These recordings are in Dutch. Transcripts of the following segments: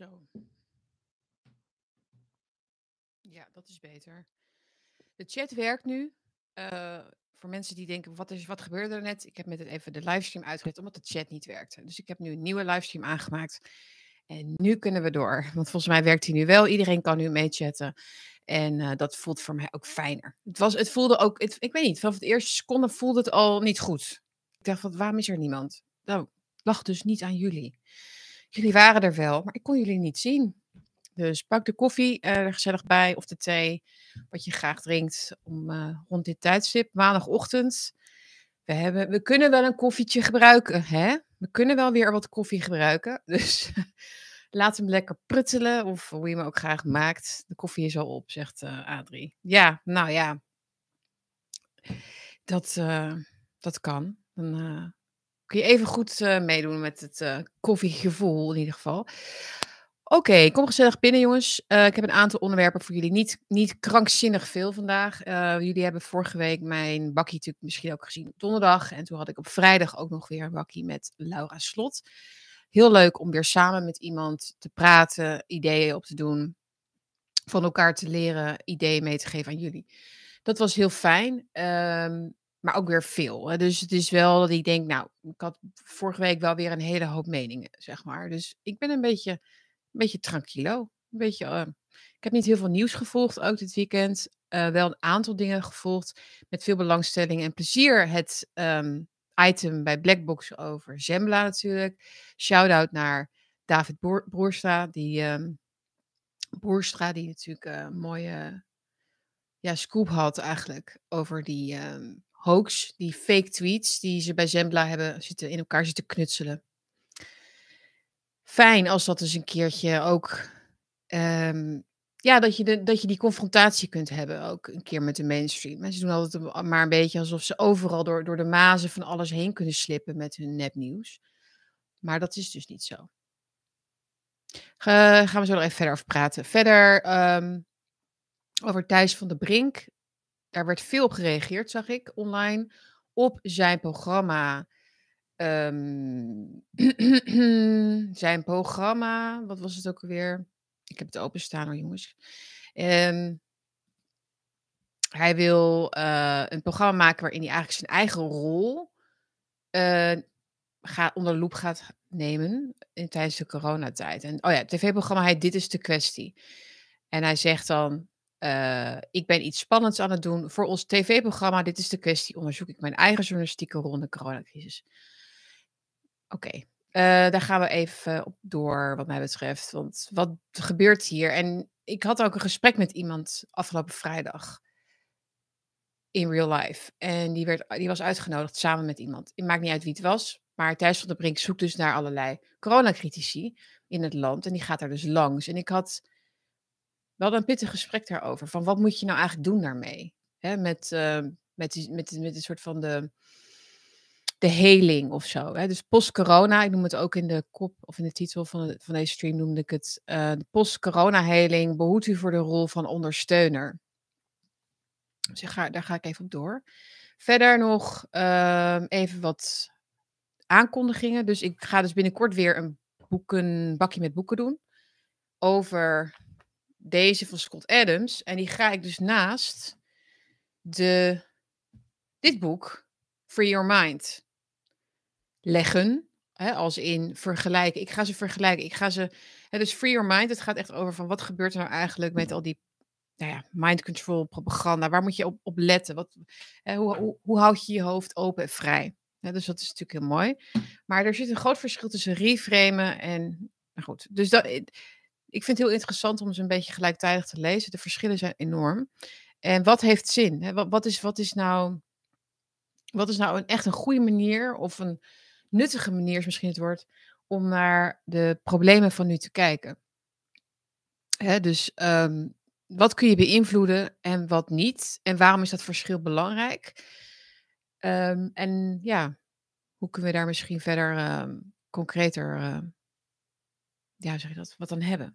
Zo. Ja, dat is beter. De chat werkt nu. Voor mensen die denken, wat gebeurde er net? Ik heb met het even de livestream uitgezet, omdat de chat niet werkte. Dus ik heb nu een nieuwe livestream aangemaakt. En nu kunnen we door. Want volgens mij werkt hij nu wel. Iedereen kan nu meechatten. En dat voelt voor mij ook fijner. Het voelde ook, ik weet niet, vanaf de eerste seconde voelde het al niet goed. Ik dacht, waarom is er niemand? Nou, lag dus niet aan jullie. Jullie waren er wel, maar ik kon jullie niet zien. Dus pak de koffie er gezellig bij of de thee, wat je graag drinkt rond dit tijdstip, maandagochtend. We kunnen wel een koffietje gebruiken, hè? We kunnen wel weer wat koffie gebruiken. Dus laat hem lekker pruttelen of hoe je hem ook graag maakt. De koffie is al op, zegt Adrie. Ja, nou ja, dat kan. Dan kun je even goed meedoen met het koffiegevoel in ieder geval. Oké, kom gezellig binnen jongens. Ik heb een aantal onderwerpen voor jullie. Niet krankzinnig veel vandaag. Jullie hebben vorige week mijn bakkie natuurlijk misschien ook gezien op donderdag. En toen had ik op vrijdag ook nog weer een bakkie met Laura Slot. Heel leuk om weer samen met iemand te praten, ideeën op te doen. Van elkaar te leren, ideeën mee te geven aan jullie. Dat was heel fijn. Maar ook weer veel. Hè. Dus het is wel dat ik denk, nou, ik had vorige week wel weer een hele hoop meningen, zeg maar. Dus ik ben een beetje tranquilo. Ik heb niet heel veel nieuws gevolgd, ook dit weekend. Wel een aantal dingen gevolgd. Met veel belangstelling en plezier. Het item bij Blackbox over Zembla natuurlijk. Shout-out naar David Boerstra. Die natuurlijk een mooie scoop had eigenlijk. Over die hoax, die fake tweets die ze bij Zembla hebben in elkaar zitten knutselen. Fijn als dat dus een keertje ook, dat je die confrontatie kunt hebben ook een keer met de mainstream. Mensen doen altijd maar een beetje alsof ze overal door de mazen van alles heen kunnen slippen met hun nepnieuws. Maar dat is dus niet zo. Gaan we zo nog even verder over praten. Verder over Thijs van den Brink. Daar werd veel op gereageerd, zag ik, online, op zijn programma. Zijn programma, wat was het ook alweer? Ik heb het openstaan hoor jongens. Hij wil een programma maken waarin hij eigenlijk zijn eigen rol onder loep gaat nemen tijdens de coronatijd. En het tv-programma heet Dit is de Kwestie. En hij zegt dan, ik ben iets spannends aan het doen. Voor ons tv-programma Dit is de Kwestie onderzoek ik mijn eigen journalistieke rol in de coronacrisis. Oké, daar gaan we even op door wat mij betreft. Want wat gebeurt hier? En ik had ook een gesprek met iemand afgelopen vrijdag. In real life. En die was uitgenodigd samen met iemand. Het maakt niet uit wie het was. Maar Thijs van den Brink zoekt dus naar allerlei coronacritici in het land. En die gaat daar dus langs. En we hadden een pittig gesprek daarover. Van wat moet je nou eigenlijk doen daarmee? Hè, met een soort van de heling of zo. Hè? Dus post-corona, ik noem het ook in de kop of in de titel van deze stream noemde ik het. De post-corona heling behoedt u voor de rol van ondersteuner. Dus daar ga ik even op door. Verder nog even wat aankondigingen. Dus ik ga dus binnenkort weer een bakje met boeken doen. Over deze van Scott Adams. En die ga ik dus naast dit boek Free Your Mind leggen, hè, als in vergelijken. Ik ga ze vergelijken. Dus Free Your Mind, het gaat echt over van wat gebeurt er nou eigenlijk met al die mind control propaganda. Waar moet je op letten? Hoe houd je je hoofd open en vrij? Ja, dus dat is natuurlijk heel mooi. Maar er zit een groot verschil tussen reframen en... Nou goed, dus dat... Ik vind het heel interessant om ze een beetje gelijktijdig te lezen. De verschillen zijn enorm. En wat heeft zin? Hè? Wat is nou echt een goede manier, of een nuttige manier is misschien het woord, om naar de problemen van nu te kijken? Hè, dus wat kun je beïnvloeden en wat niet? En waarom is dat verschil belangrijk? Hoe kunnen we daar misschien verder concreter, wat aan hebben?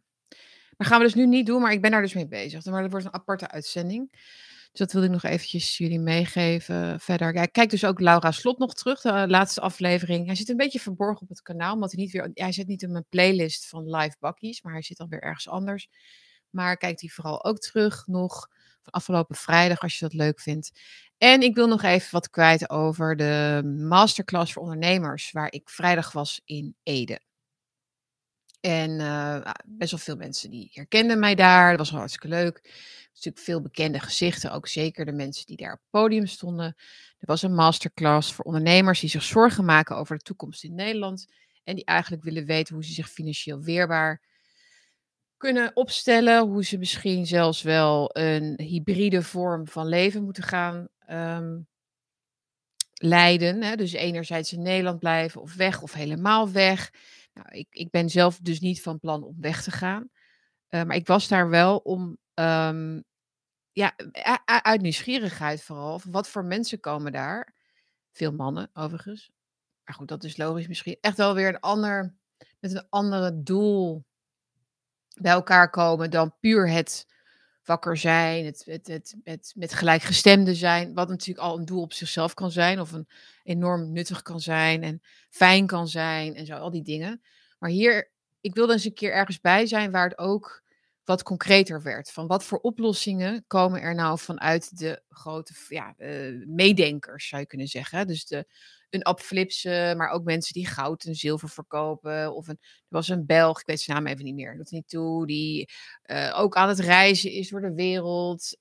Maar gaan we dus nu niet doen, maar ik ben daar dus mee bezig. Maar dat wordt een aparte uitzending. Dus dat wilde ik nog eventjes jullie meegeven. Verder, ja, kijk dus ook Laura Slot nog terug, de laatste aflevering. Hij zit een beetje verborgen op het kanaal, omdat hij niet weer... Hij zit niet in mijn playlist van live bakkies, maar hij zit dan weer ergens anders. Maar kijk die vooral ook terug nog van afgelopen vrijdag, als je dat leuk vindt. En ik wil nog even wat kwijt over de masterclass voor ondernemers, waar ik vrijdag was in Ede. En best wel veel mensen die herkenden mij daar. Dat was wel hartstikke leuk. Natuurlijk veel bekende gezichten. Ook zeker de mensen die daar op het podium stonden. Er was een masterclass voor ondernemers die zich zorgen maken over de toekomst in Nederland. En die eigenlijk willen weten hoe ze zich financieel weerbaar kunnen opstellen. Hoe ze misschien zelfs wel een hybride vorm van leven moeten gaan leiden. Hè? Dus enerzijds in Nederland blijven of weg of helemaal weg. Nou, ik ben zelf dus niet van plan om weg te gaan. Maar ik was daar wel om... uit nieuwsgierigheid vooral. Wat voor mensen komen daar? Veel mannen overigens. Maar goed, dat is logisch misschien. Echt wel weer met een andere doel bij elkaar komen dan puur het wakker zijn. Het met gelijkgestemden zijn. Wat natuurlijk al een doel op zichzelf kan zijn. Of een enorm nuttig kan zijn. En fijn kan zijn. En zo, al die dingen. Maar hier, ik wilde eens een keer ergens bij zijn waar het ook wat concreter werd. Van wat voor oplossingen komen er nou vanuit de grote meedenkers, zou je kunnen zeggen. Dus een Ab Flipse, maar ook mensen die goud en zilver verkopen. Of er was een Belg, ik weet zijn naam even niet meer, doet er niet toe. Die ook aan het reizen is door de wereld.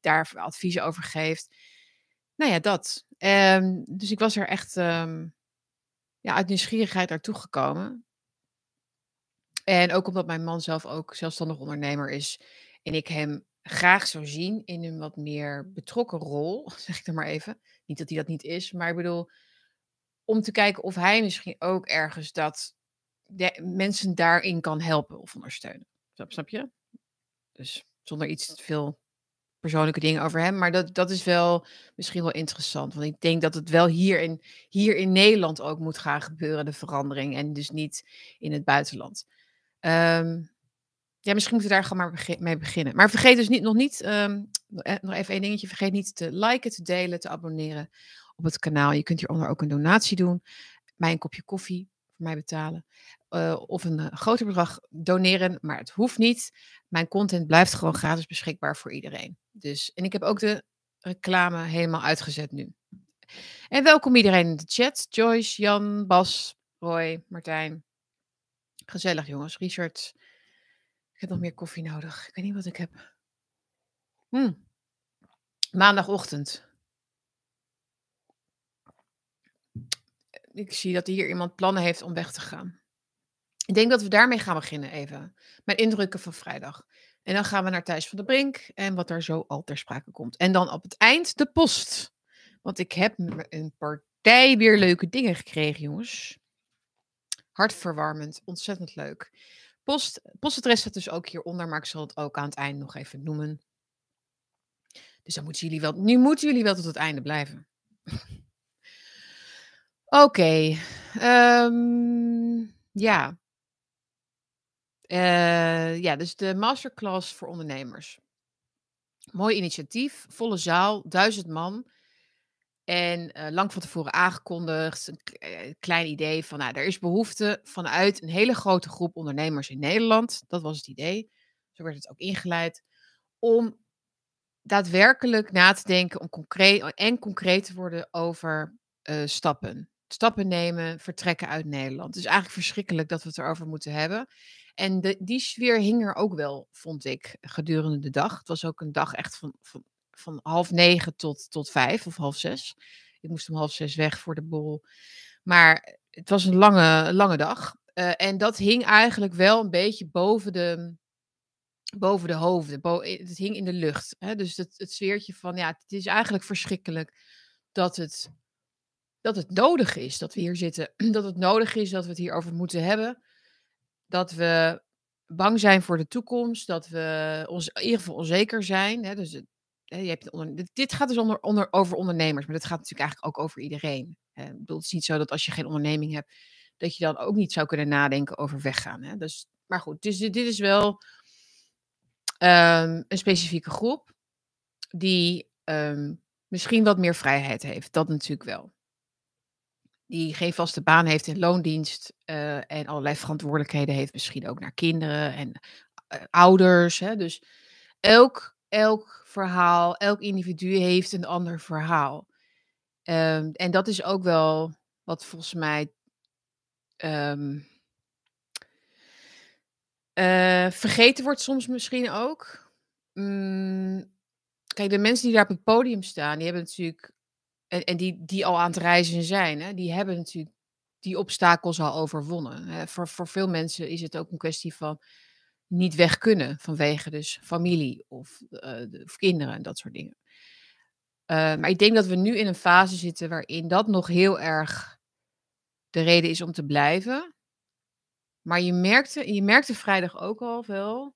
Daar adviezen over geeft. Nou ja, dat. Dus ik was er echt uit nieuwsgierigheid naartoe gekomen. En ook omdat mijn man zelf ook zelfstandig ondernemer is. En ik hem graag zou zien in een wat meer betrokken rol. Zeg ik er maar even. Niet dat hij dat niet is. Maar ik bedoel, om te kijken of hij misschien ook ergens dat mensen daarin kan helpen of ondersteunen. Snap je? Dus zonder iets te veel persoonlijke dingen over hem. Maar dat is wel misschien wel interessant. Want ik denk dat het wel hier in Nederland ook moet gaan gebeuren. De verandering. En dus niet in het buitenland. Misschien moeten we daar gewoon maar mee beginnen. Maar vergeet dus nog even één dingetje. Vergeet niet te liken, te delen, te abonneren op het kanaal. Je kunt hieronder ook een donatie doen. Mij een kopje koffie voor mij betalen. Of een groter bedrag doneren. Maar het hoeft niet. Mijn content blijft gewoon gratis beschikbaar voor iedereen. Dus, en ik heb ook de reclame helemaal uitgezet nu. En welkom iedereen in de chat. Joyce, Jan, Bas, Roy, Martijn. Gezellig jongens, Richard. Ik heb nog meer koffie nodig. Ik weet niet wat ik heb. Maandagochtend. Ik zie dat hier iemand plannen heeft om weg te gaan. Ik denk dat we daarmee gaan beginnen even. Mijn indrukken van vrijdag. En dan gaan we naar Thijs van den Brink. En wat daar zo al ter sprake komt. En dan op het eind de post. Want ik heb een partij weer leuke dingen gekregen jongens. Hartverwarmend, ontzettend leuk. Postadres staat dus ook hieronder, maar ik zal het ook aan het eind nog even noemen. Dus dan moeten jullie wel, nu moeten jullie wel tot het einde blijven. Oké. Dus de masterclass voor ondernemers. Mooi initiatief, volle zaal, 1000 man. En lang van tevoren aangekondigd, een klein idee van, er is behoefte vanuit een hele grote groep ondernemers in Nederland. Dat was het idee. Zo werd het ook ingeleid. Om daadwerkelijk na te denken concreet te worden over stappen. Stappen nemen, vertrekken uit Nederland. Het is eigenlijk verschrikkelijk dat we het erover moeten hebben. En die sfeer hing er ook wel, vond ik, gedurende de dag. Het was ook een dag echt van 8:30 tot 5 of 5:30. Ik moest om 5:30 weg voor de borrel. Maar het was een lange dag. En dat hing eigenlijk wel een beetje boven de hoofden. Het hing in de lucht. Hè? Dus het sfeertje van, het is eigenlijk verschrikkelijk dat het nodig is dat we hier zitten. Dat het nodig is dat we het hierover moeten hebben. Dat we bang zijn voor de toekomst. Dat we in ieder geval onzeker zijn. Hè? Dus dit gaat dus over ondernemers, maar dat gaat natuurlijk eigenlijk ook over iedereen. Ik bedoel, het is niet zo dat als je geen onderneming hebt, dat je dan ook niet zou kunnen nadenken over weggaan. Hè? Dus, maar goed, dus dit is wel een specifieke groep. die misschien wat meer vrijheid heeft. Dat natuurlijk wel. Die geen vaste baan heeft in loondienst en allerlei verantwoordelijkheden heeft. Misschien ook naar kinderen en ouders. Hè? Dus elk verhaal, elk individu heeft een ander verhaal. En dat is ook wel wat volgens mij vergeten wordt soms misschien ook. Kijk, de mensen die daar op het podium staan, die hebben natuurlijk... En die al aan het reizen zijn, hè, die hebben natuurlijk die obstakels al overwonnen. Voor veel mensen is het ook een kwestie van niet weg kunnen vanwege dus familie of kinderen en dat soort dingen. Maar ik denk dat we nu in een fase zitten waarin dat nog heel erg de reden is om te blijven. Maar je merkte vrijdag ook al wel,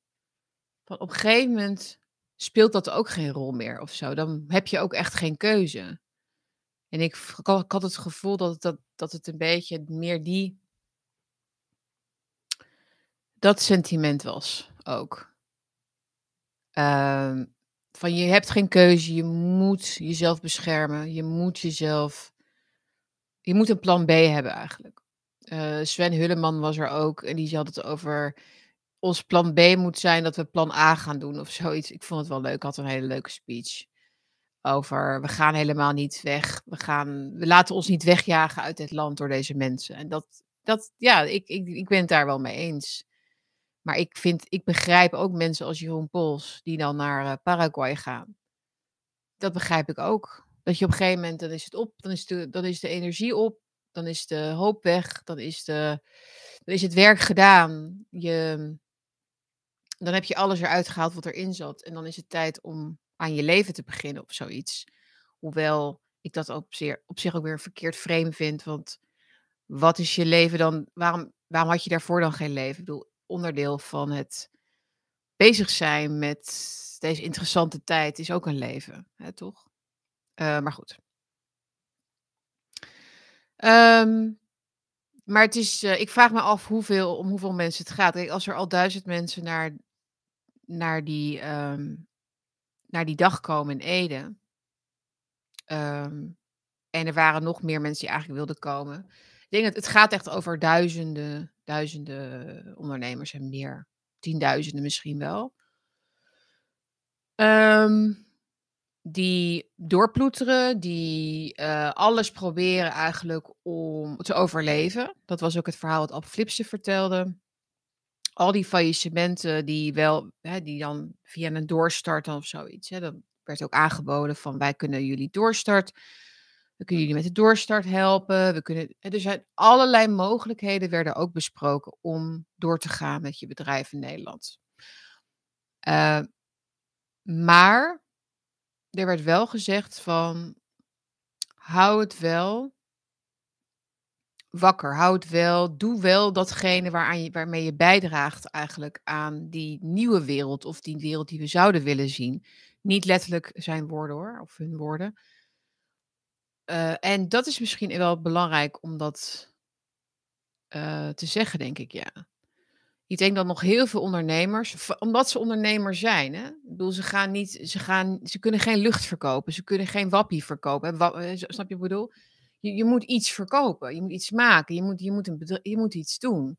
van op een gegeven moment speelt dat ook geen rol meer of zo. Dan heb je ook echt geen keuze. En ik had het gevoel dat het een beetje meer dat sentiment was ook. Van je hebt geen keuze, je moet jezelf beschermen, je moet een plan B hebben eigenlijk. Sven Hulleman was er ook en die had het over ons plan B moet zijn dat we plan A gaan doen of zoiets. Ik vond het wel leuk, ik had een hele leuke speech. Over, we gaan helemaal niet weg. We laten ons niet wegjagen uit dit land door deze mensen. En ik ben het daar wel mee eens. Maar ik begrijp ook mensen als Jeroen Pols, die dan naar Paraguay gaan. Dat begrijp ik ook. Dat je op een gegeven moment, dan is het op, dan is de energie op, dan is de hoop weg, dan is het werk gedaan. Dan heb je alles eruit gehaald wat erin zat. En dan is het tijd om aan je leven te beginnen of zoiets. Hoewel ik dat op zich ook weer verkeerd frame vind. Want wat is je leven dan? Waarom had je daarvoor dan geen leven? Ik bedoel, onderdeel van het bezig zijn met deze interessante tijd is ook een leven. Hè, toch? Maar goed. Maar het is... ik vraag me af om hoeveel mensen het gaat. Kijk, als er al 1000 mensen naar die dag komen in Ede. En er waren nog meer mensen die eigenlijk wilden komen. Ik denk dat het gaat echt over duizenden ondernemers en meer. 10.000 misschien wel. Die doorploeteren, die alles proberen eigenlijk om te overleven. Dat was ook het verhaal wat Ab Flipse vertelde. Al die faillissementen die dan via een doorstart of zoiets. Hè, dat werd ook aangeboden van wij kunnen jullie doorstart. We kunnen jullie met de doorstart helpen. Er zijn allerlei mogelijkheden werden ook besproken om door te gaan met je bedrijf in Nederland. Maar er werd wel gezegd van hou het wel wakker, houd wel, doe wel datgene waarmee je bijdraagt eigenlijk aan die nieuwe wereld of die wereld die we zouden willen zien. Niet letterlijk zijn woorden hoor, of hun woorden. En dat is misschien wel belangrijk om dat te zeggen, denk ik, ja. Ik denk dat nog heel veel ondernemers, omdat ze ondernemer zijn, hè? Ik bedoel, ze kunnen geen lucht verkopen, ze kunnen geen wappie verkopen. Snap je wat ik bedoel? Je moet iets verkopen, je moet iets maken, je moet iets doen.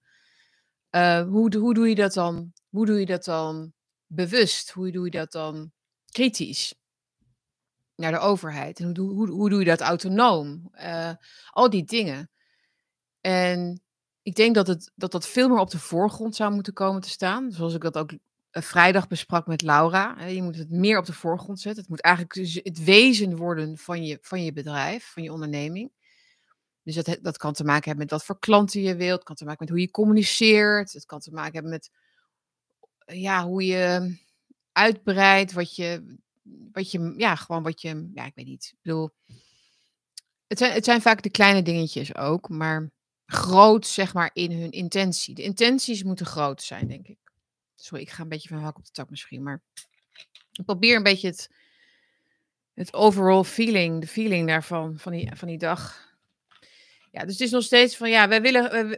Hoe doe je dat dan? Hoe doe je dat dan bewust? Hoe doe je dat dan kritisch naar de overheid? En hoe doe je dat autonoom? Al die dingen. En ik denk dat veel meer op de voorgrond zou moeten komen te staan. Zoals ik dat ook vrijdag besprak met Laura. Je moet het meer op de voorgrond zetten. Het moet eigenlijk het wezen worden van je bedrijf, van je onderneming. Dus dat kan te maken hebben met wat voor klanten je wilt. Het kan te maken met hoe je communiceert. Het kan te maken hebben met hoe je uitbreidt. Ik weet niet. Ik bedoel, het zijn vaak de kleine dingetjes ook, maar groot zeg maar in hun intentie. De intenties moeten groot zijn, denk ik. Sorry, ik ga een beetje van hak op de tak misschien, maar ik probeer een beetje het overall feeling, de feeling daarvan, van die dag. Ja, dus het is nog steeds van, ja,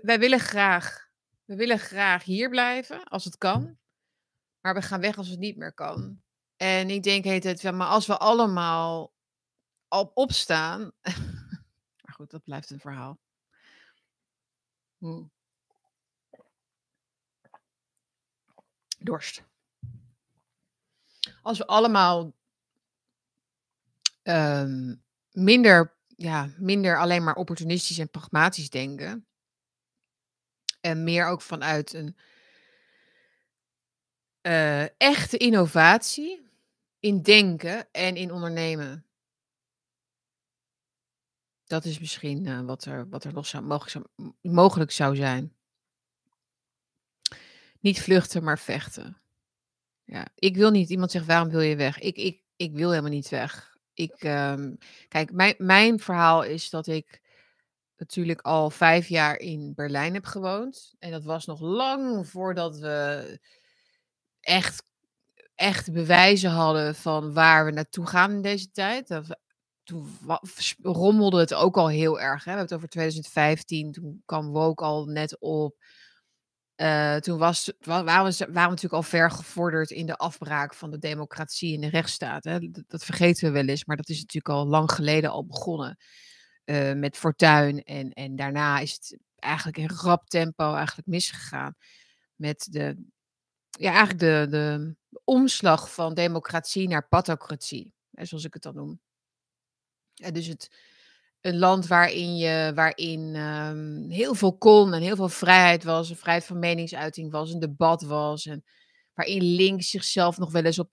wij willen graag hier blijven, als het kan, maar we gaan weg als het niet meer kan. En ik denk, maar als we allemaal opstaan... maar goed, dat blijft een verhaal. Dorst. Als we allemaal minder alleen maar opportunistisch en pragmatisch denken... en meer ook vanuit een echte innovatie... in denken en in ondernemen. Dat is misschien wat er nog mogelijk zou zijn. Niet vluchten, maar vechten. Ja, ik wil niet. Iemand zegt, waarom wil je weg? Ik wil helemaal niet weg. Kijk, mijn verhaal is dat ik natuurlijk al 5 jaar in Berlijn heb gewoond. En dat was nog lang voordat we echt bewijzen hadden van waar we naartoe gaan in deze tijd. Toen rommelde het ook al heel erg. Hè? We hebben het over 2015, toen kwam woke al net op. Toen waren we natuurlijk al ver gevorderd in de afbraak van de democratie en de rechtsstaat. Hè? Dat vergeten we wel eens, maar dat is natuurlijk al lang geleden al begonnen. Met Fortuyn en daarna is het eigenlijk in rap tempo misgegaan. Met de omslag van democratie naar pathocratie, zoals ik het dan noem. Ja, dus een land waarin heel veel kon en heel veel vrijheid was, een vrijheid van meningsuiting was, een debat was, en waarin links zichzelf nog wel eens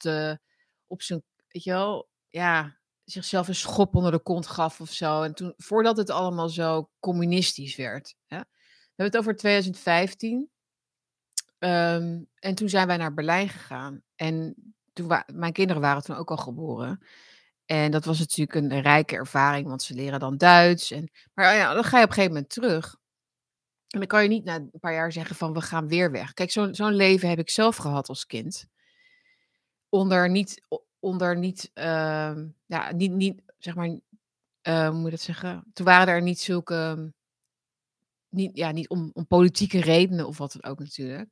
zichzelf een schop onder de kont gaf of zo. En toen, voordat het allemaal zo communistisch werd, hè? We hebben het over 2015. En toen zijn wij naar Berlijn gegaan. En toen mijn kinderen waren toen ook al geboren. En dat was natuurlijk een rijke ervaring, want ze leren dan Duits. Maar dan ga je op een gegeven moment terug. En dan kan je niet na een paar jaar zeggen van, we gaan weer weg. Kijk, zo'n leven heb ik zelf gehad als kind. Hoe moet je dat zeggen? Toen waren er niet zulke... Niet om politieke redenen of wat dan ook natuurlijk.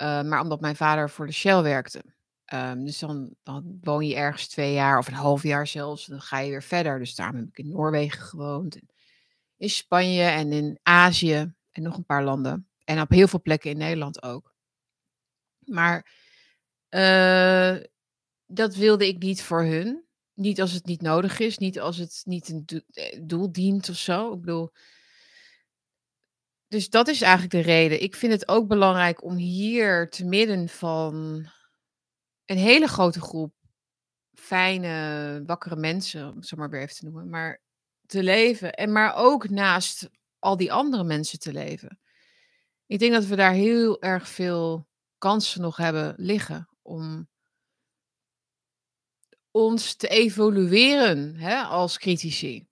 Maar omdat mijn vader voor de Shell werkte. Dus dan woon je ergens 2 jaar of een half jaar zelfs. Dan ga je weer verder. Dus daarom heb ik in Noorwegen gewoond. In Spanje en in Azië. En nog een paar landen. En op heel veel plekken in Nederland ook. Maar dat wilde ik niet voor hun. Niet als het niet nodig is. Niet als het niet een doel dient of zo. Ik bedoel... Dus dat is eigenlijk de reden. Ik vind het ook belangrijk om hier te midden van een hele grote groep fijne, wakkere mensen, om het zo maar weer even te noemen, maar te leven. En maar ook naast al die andere mensen te leven. Ik denk dat we daar heel erg veel kansen nog hebben liggen om ons te evolueren, hè, als critici.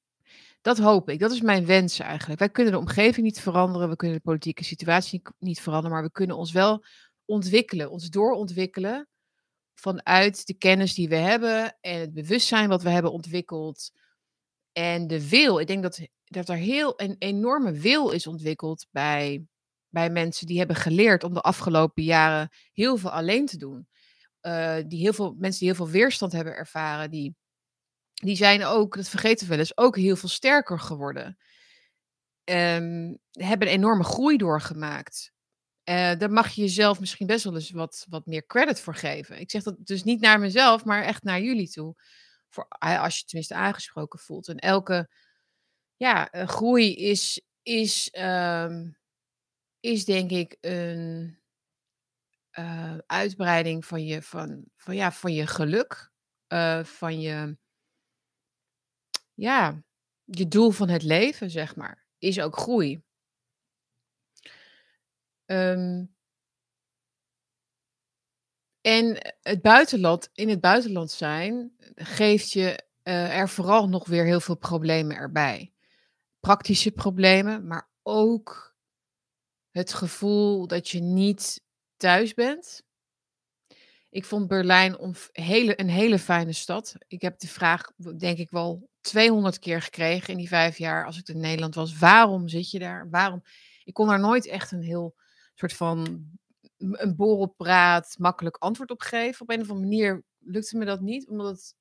Dat hoop ik. Dat is mijn wens eigenlijk. Wij kunnen de omgeving niet veranderen. We kunnen de politieke situatie niet veranderen. Maar we kunnen ons wel ontwikkelen. Ons doorontwikkelen vanuit de kennis die we hebben. En het bewustzijn wat we hebben ontwikkeld. En de wil. Ik denk dat er een enorme wil is ontwikkeld bij mensen die hebben geleerd om de afgelopen jaren heel veel alleen te doen. Mensen die heel veel weerstand hebben ervaren, die zijn ook, dat vergeten we wel eens, ook heel veel sterker geworden. Hebben een enorme groei doorgemaakt. Daar mag je jezelf misschien best wel eens wat meer credit voor geven. Ik zeg dat dus niet naar mezelf, maar echt naar jullie toe. Als je tenminste aangesproken voelt. En elke groei is denk ik een uitbreiding van je geluk. Je doel van het leven, zeg maar, is ook groei. En in het buitenland zijn, geeft je er vooral nog weer heel veel problemen erbij. Praktische problemen, maar ook het gevoel dat je niet thuis bent. Ik vond Berlijn een hele fijne stad. Ik heb de vraag, denk ik wel, 200 keer gekregen in die 5 jaar als ik in Nederland was. Waarom zit je daar? Waarom? Ik kon daar nooit echt een heel soort van een borrelpraat, makkelijk antwoord op geven. Op een of andere manier lukte me dat niet, omdat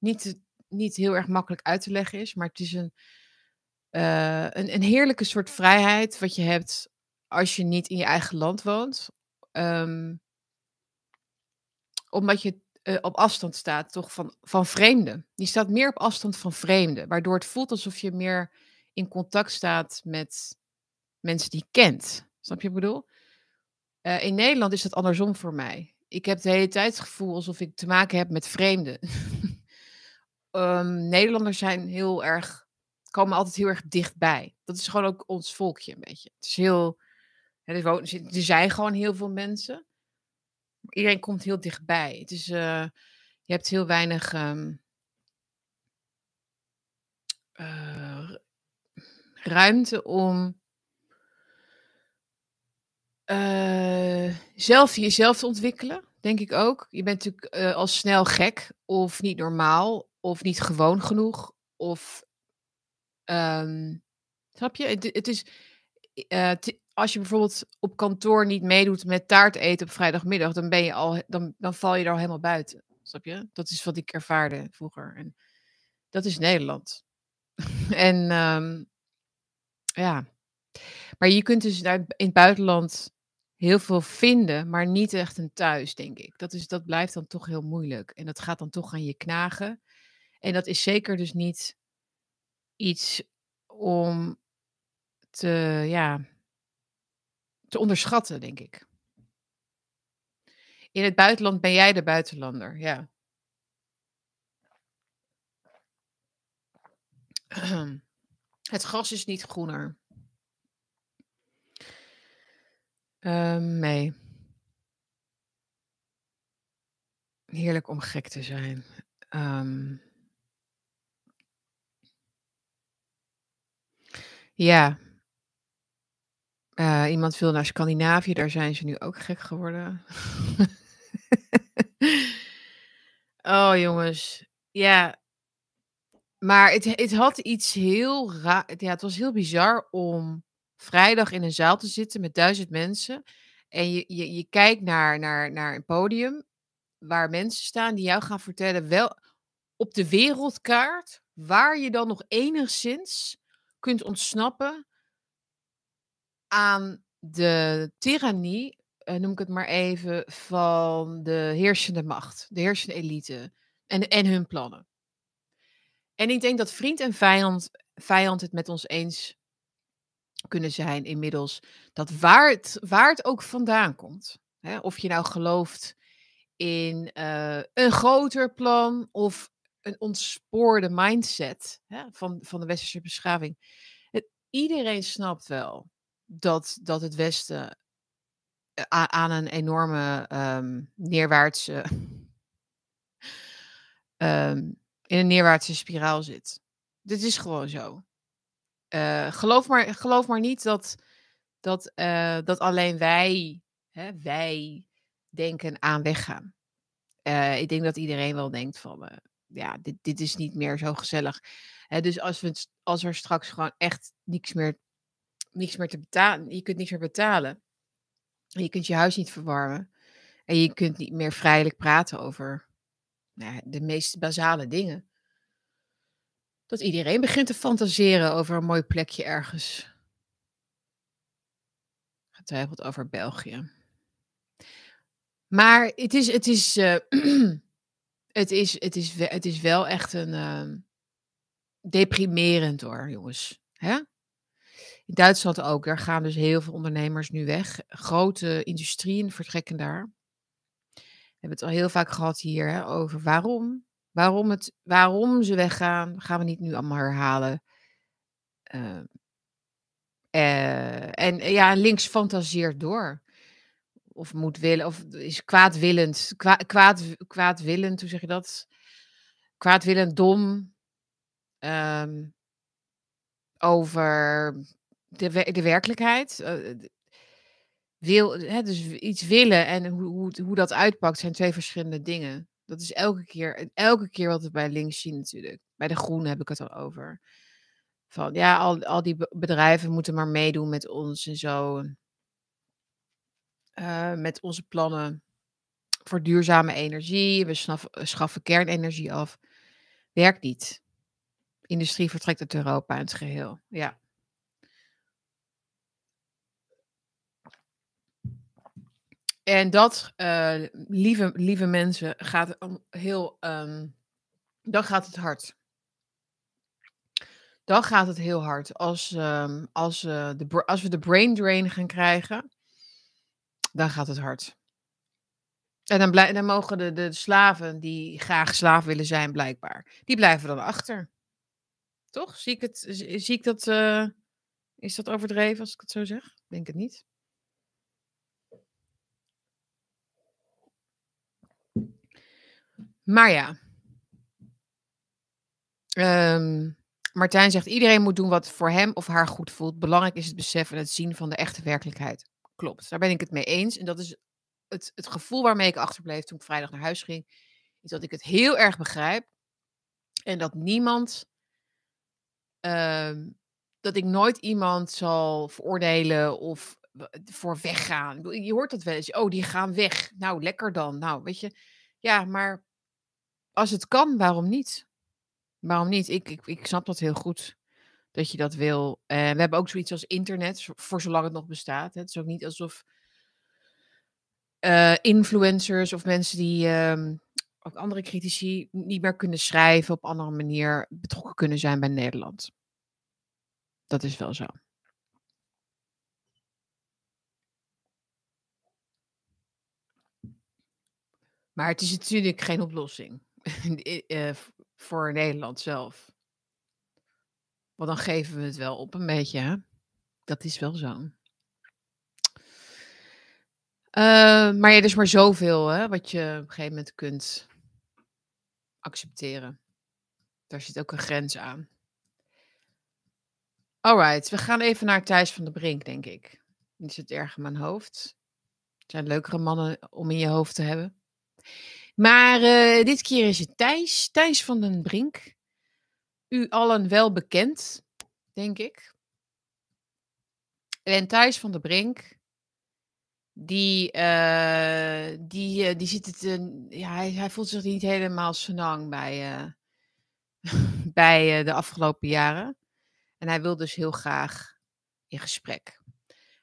het niet heel erg makkelijk uit te leggen is. Maar het is een heerlijke soort vrijheid wat je hebt als je niet in je eigen land woont. Omdat je op afstand staat toch van vreemden. Je staat meer op afstand van vreemden. Waardoor het voelt alsof je meer in contact staat met mensen die je kent. Snap je wat ik bedoel? In Nederland is dat andersom voor mij. Ik heb de hele tijd het gevoel alsof ik te maken heb met vreemden. Nederlanders zijn heel erg, komen altijd heel erg dichtbij. Dat is gewoon ook ons volkje een beetje. Het is heel, er zijn gewoon heel veel mensen. Iedereen komt heel dichtbij. Het is, je hebt heel weinig ruimte om zelf jezelf te ontwikkelen, denk ik ook. Je bent natuurlijk al snel gek of niet normaal of niet gewoon genoeg of snap je? Het is als je bijvoorbeeld op kantoor niet meedoet met taart eten op vrijdagmiddag, dan ben je al, dan val je er al helemaal buiten. Snap je? Dat is wat ik ervaarde vroeger en dat is Nederland. En ja. Maar je kunt dus in het buitenland heel veel vinden, maar niet echt een thuis, denk ik. Dat blijft dan toch heel moeilijk. En dat gaat dan toch aan je knagen. En dat is zeker dus niet iets om te onderschatten, denk ik. In het buitenland ben jij de buitenlander, ja. Het gras is niet groener. Nee. Heerlijk om gek te zijn. Ja. Iemand wil naar Scandinavië. Daar zijn ze nu ook gek geworden. Oh, jongens. Ja. Maar het had iets heel raar. Ja, het was heel bizar om vrijdag in een zaal te zitten met 1000 mensen. En je kijkt naar een podium waar mensen staan die jou gaan vertellen wel op de wereldkaart waar je dan nog enigszins kunt ontsnappen aan de tirannie, noem ik het maar even, van de heersende macht, de heersende elite en hun plannen. En ik denk dat vriend en vijand het met ons eens kunnen zijn inmiddels, dat waar het ook vandaan komt. Hè? Of je nou gelooft in een groter plan of een ontspoorde mindset hè? Van de westerse beschaving. Iedereen snapt wel dat het Westen aan een enorme neerwaartse in een neerwaartse spiraal zit. Dit is gewoon zo. Geloof maar niet dat alleen wij denken aan weggaan. Ik denk dat iedereen wel denkt van, ja, dit is niet meer zo gezellig. Dus als er straks gewoon echt niks meer te betalen, je kunt niks meer betalen. En je kunt je huis niet verwarmen. En je kunt niet meer vrijelijk praten over de meest basale dingen. Dat iedereen begint te fantaseren over een mooi plekje ergens. Getwijfeld over België. Maar het is wel echt een deprimerend hoor, jongens. Hè? In Duitsland ook, daar gaan dus heel veel ondernemers nu weg. Grote industrieën vertrekken daar. We hebben het al heel vaak gehad hier hè, over waarom. Waarom ze weggaan, gaan we niet nu allemaal herhalen. En links fantaseert door. Of moet willen, of is kwaadwillend. Kwaadwillend, hoe zeg je dat? Kwaadwillend dom. Over de werkelijkheid. Dus iets willen en hoe dat uitpakt zijn twee verschillende dingen. Dat is elke keer wat we bij links zien natuurlijk. Bij de Groenen heb ik het al over. Van ja, al die bedrijven moeten maar meedoen met ons en zo. Met onze plannen. voor duurzame energie. We schaffen kernenergie af. Werkt niet. Industrie vertrekt uit Europa in het geheel. Ja. En dat, lieve mensen, gaat heel... dan gaat het hard. Dan gaat het heel hard. Als we de brain drain gaan krijgen, dan gaat het hard. En dan mogen de slaven die graag slaaf willen zijn, blijkbaar, die blijven dan achter. Toch? Zie ik dat? Is dat overdreven als ik het zo zeg? Ik denk het niet. Maar ja. Martijn zegt, iedereen moet doen wat voor hem of haar goed voelt. Belangrijk is het besef en het zien van de echte werkelijkheid. Klopt, daar ben ik het mee eens. En dat is het gevoel waarmee ik achterbleef toen ik vrijdag naar huis ging. Is dat ik het heel erg begrijp. En dat niemand... dat ik nooit iemand zal veroordelen of voor weggaan. Je hoort dat wel eens. Oh, die gaan weg. Nou, lekker dan. Nou, weet je. Ja, maar als het kan, waarom niet? Waarom niet? Ik snap dat heel goed, dat je dat wil. We hebben ook zoiets als internet, voor zolang het nog bestaat. Het is ook niet alsof influencers of mensen die, ook andere critici, niet meer kunnen schrijven, op andere manier betrokken kunnen zijn bij Nederland. Dat is wel zo. Maar het is natuurlijk geen oplossing. Voor Nederland zelf. Want dan geven we het wel op een beetje. Hè? Dat is wel zo. Maar ja, er is maar zoveel, hè, wat je op een gegeven moment kunt accepteren. Daar zit ook een grens aan. Alright, we gaan even naar Thijs van den Brink, denk ik. Niet zo erg in mijn hoofd. Er zijn leukere mannen om in je hoofd te hebben. Maar dit keer is het Thijs van den Brink. U allen wel bekend, denk ik. En Thijs van den Brink, die zit het... ja, hij voelt zich niet helemaal senang bij de afgelopen jaren. En hij wil dus heel graag in gesprek.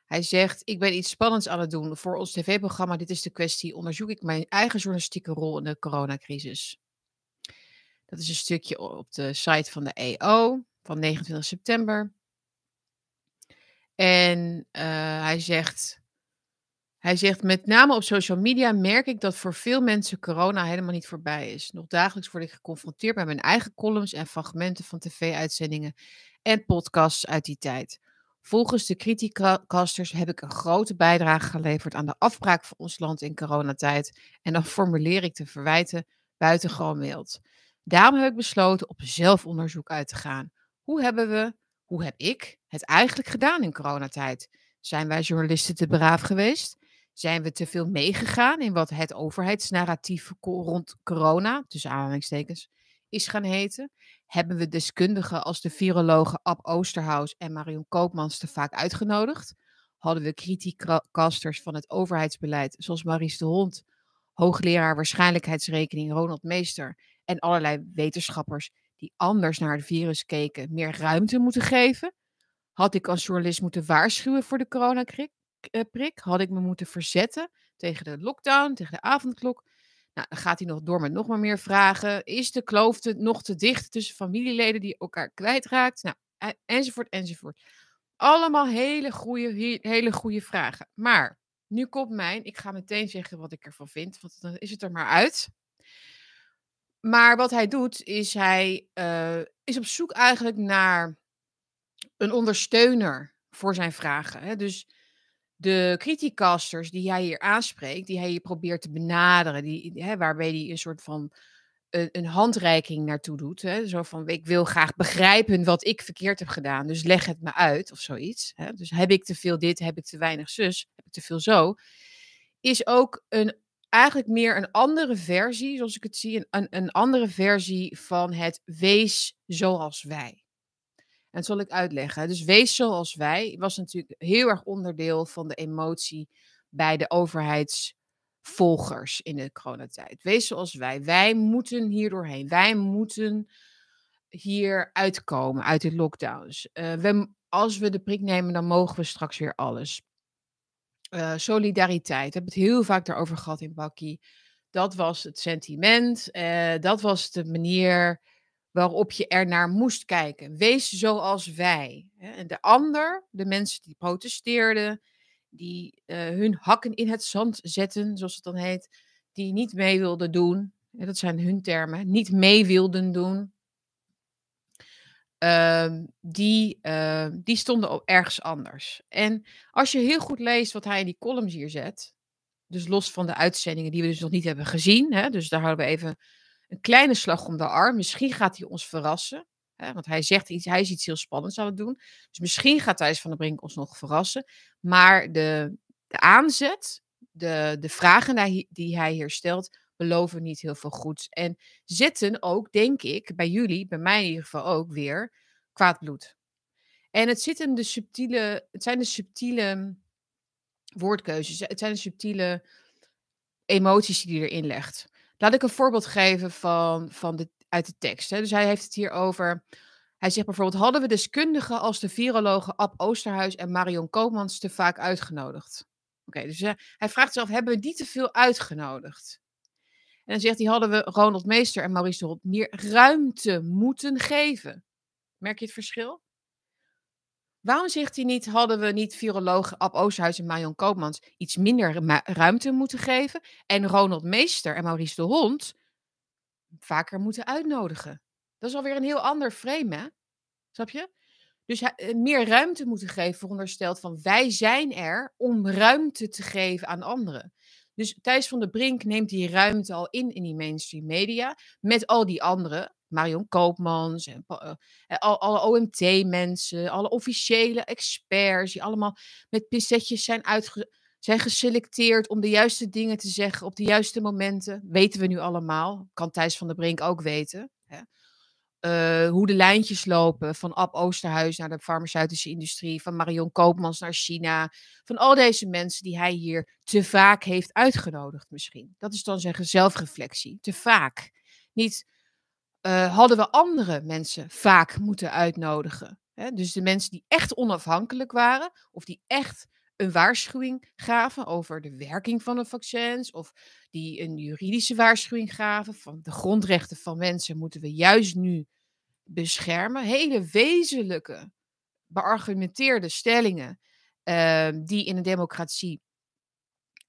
Hij zegt, ik ben iets spannends aan het doen. Voor ons tv-programma Dit is de Kwestie onderzoek ik mijn eigen journalistieke rol in de coronacrisis. Dat is een stukje op de site van de EO van 29 september. En hij zegt, met name op social media merk ik dat voor veel mensen corona helemaal niet voorbij is. Nog dagelijks word ik geconfronteerd met mijn eigen columns en fragmenten van tv-uitzendingen en podcasts uit die tijd. Volgens de criticasters heb ik een grote bijdrage geleverd aan de afbraak van ons land in coronatijd. En dan formuleer ik de verwijten buitengewoon mild. Daarom heb ik besloten op zelfonderzoek uit te gaan. Hoe heb ik het eigenlijk gedaan in coronatijd? Zijn wij journalisten te braaf geweest? Zijn we te veel meegegaan in wat het overheidsnarratief rond corona, tussen aanhalingstekens, is gaan heten? Hebben we deskundigen als de virologen Ab Osterhaus en Marion Koopmans te vaak uitgenodigd? Hadden we criticasters van het overheidsbeleid zoals Maurice de Hond, hoogleraar waarschijnlijkheidsrekening Ronald Meester en allerlei wetenschappers die anders naar het virus keken, meer ruimte moeten geven? Had ik als journalist moeten waarschuwen voor de coronaprik? Had ik me moeten verzetten tegen de lockdown, tegen de avondklok? Nou, dan gaat hij nog door met nog maar meer vragen. Is de kloof nog te dicht tussen familieleden die elkaar kwijtraakt? Nou, enzovoort, enzovoort. Allemaal hele goede vragen. Maar nu komt ik ga meteen zeggen wat ik ervan vind, want dan is het er maar uit. Maar wat hij doet, is hij is op zoek eigenlijk naar een ondersteuner voor zijn vragen. Hè? Dus... de criticasters die hij hier aanspreekt, die hij hier probeert te benaderen, waarbij hij een soort van een handreiking naartoe doet. Hè? Zo van, ik wil graag begrijpen wat ik verkeerd heb gedaan, dus leg het me uit of zoiets. Hè? Dus heb ik te veel dit, heb ik te weinig zus, heb ik te veel zo. Is ook eigenlijk meer een andere versie, zoals ik het zie, een andere versie van het wees zoals wij. En dat zal ik uitleggen. Dus wees zoals wij was natuurlijk heel erg onderdeel van de emotie bij de overheids volgers in de coronatijd. Wees zoals wij. Wij moeten hier doorheen. Wij moeten hier uitkomen uit de lockdowns. Als we de prik nemen, dan mogen we straks weer alles. Solidariteit. We hebben het heel vaak daarover gehad in Bakkie. Dat was het sentiment. Dat was de manier waarop je ernaar moest kijken. Wees zoals wij. En de ander, de mensen die protesteerden, die hun hakken in het zand zetten, zoals het dan heet, die niet mee wilden doen. Dat zijn hun termen. Niet mee wilden doen. Die stonden ook ergens anders. En als je heel goed leest wat hij in die columns hier zet, dus los van de uitzendingen die we dus nog niet hebben gezien, hè, dus daar houden we even een kleine slag om de arm. Misschien gaat hij ons verrassen, hè, want hij zegt iets, hij is iets heel spannends aan het doen. Dus misschien gaat Thijs van den Brink ons nog verrassen. Maar de aanzet, de vragen die hij hier stelt, beloven niet heel veel goeds. En zitten ook, denk ik, bij jullie, bij mij in ieder geval ook weer, kwaad bloed. En het zit in het zijn de subtiele woordkeuzes. Het zijn de subtiele emoties die hij erin legt. Laat ik een voorbeeld geven uit de tekst. Hè. Dus hij heeft het hier over. Hij zegt bijvoorbeeld, hadden we deskundigen als de virologen Ab Osterhaus en Marion Koopmans te vaak uitgenodigd? Oké, dus hij vraagt zich af, hebben we die te veel uitgenodigd? En dan zegt hij, hadden we Ronald Meester en Maurice de Hond meer ruimte moeten geven. Merk je het verschil? Waarom zegt hij niet, hadden we niet virologen Ab Osterhaus en Marion Koopmans iets minder ruimte moeten geven en Ronald Meester en Maurice de Hond vaker moeten uitnodigen? Dat is alweer een heel ander frame, hè? Snap je? Dus meer ruimte moeten geven veronderstelt van wij zijn er om ruimte te geven aan anderen. Dus Thijs van den Brink neemt die ruimte al in die mainstream media. Met al die anderen, Marion Koopmans, en alle OMT-mensen, alle officiële experts, die allemaal met pincetjes zijn geselecteerd om de juiste dingen te zeggen op de juiste momenten. Weten we nu allemaal, kan Thijs van den Brink ook weten. Hè? Hoe de lijntjes lopen van Ab Osterhaus naar de farmaceutische industrie, van Marion Koopmans naar China, van al deze mensen die hij hier te vaak heeft uitgenodigd misschien. Dat is dan zijn zelfreflectie, te vaak. Niet hadden we andere mensen vaak moeten uitnodigen. Hè? Dus de mensen die echt onafhankelijk waren of die echt een waarschuwing gaven over de werking van de vaccins, of die een juridische waarschuwing gaven van de grondrechten van mensen moeten we juist nu beschermen. Hele wezenlijke, beargumenteerde stellingen die in een democratie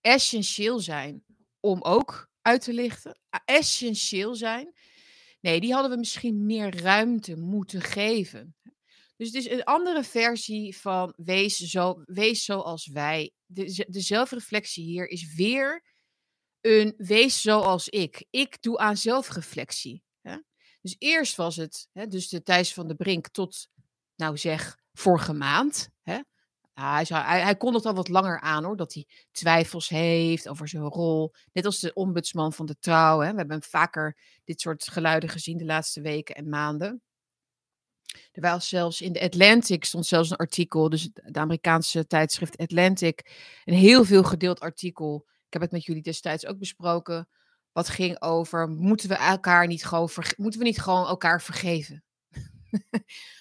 essentieel zijn om ook uit te lichten. Essentieel zijn. Nee, die hadden we misschien meer ruimte moeten geven. Dus het is een andere versie van wees zoals wij. De zelfreflectie hier is weer een wees zoals ik. Ik doe aan zelfreflectie. Hè? Dus eerst was het, hè, dus de Thijs van den Brink tot, nou zeg, vorige maand. Hè? Hij kon het al wat langer aan hoor, dat hij twijfels heeft over zijn rol. Net als de ombudsman van de Trouw. Hè? We hebben vaker dit soort geluiden gezien de laatste weken en maanden. Er was zelfs in de Atlantic stond zelfs een artikel, dus de Amerikaanse tijdschrift Atlantic, een heel veel gedeeld artikel. Ik heb het met jullie destijds ook besproken. Wat ging over, moeten we niet gewoon elkaar vergeven?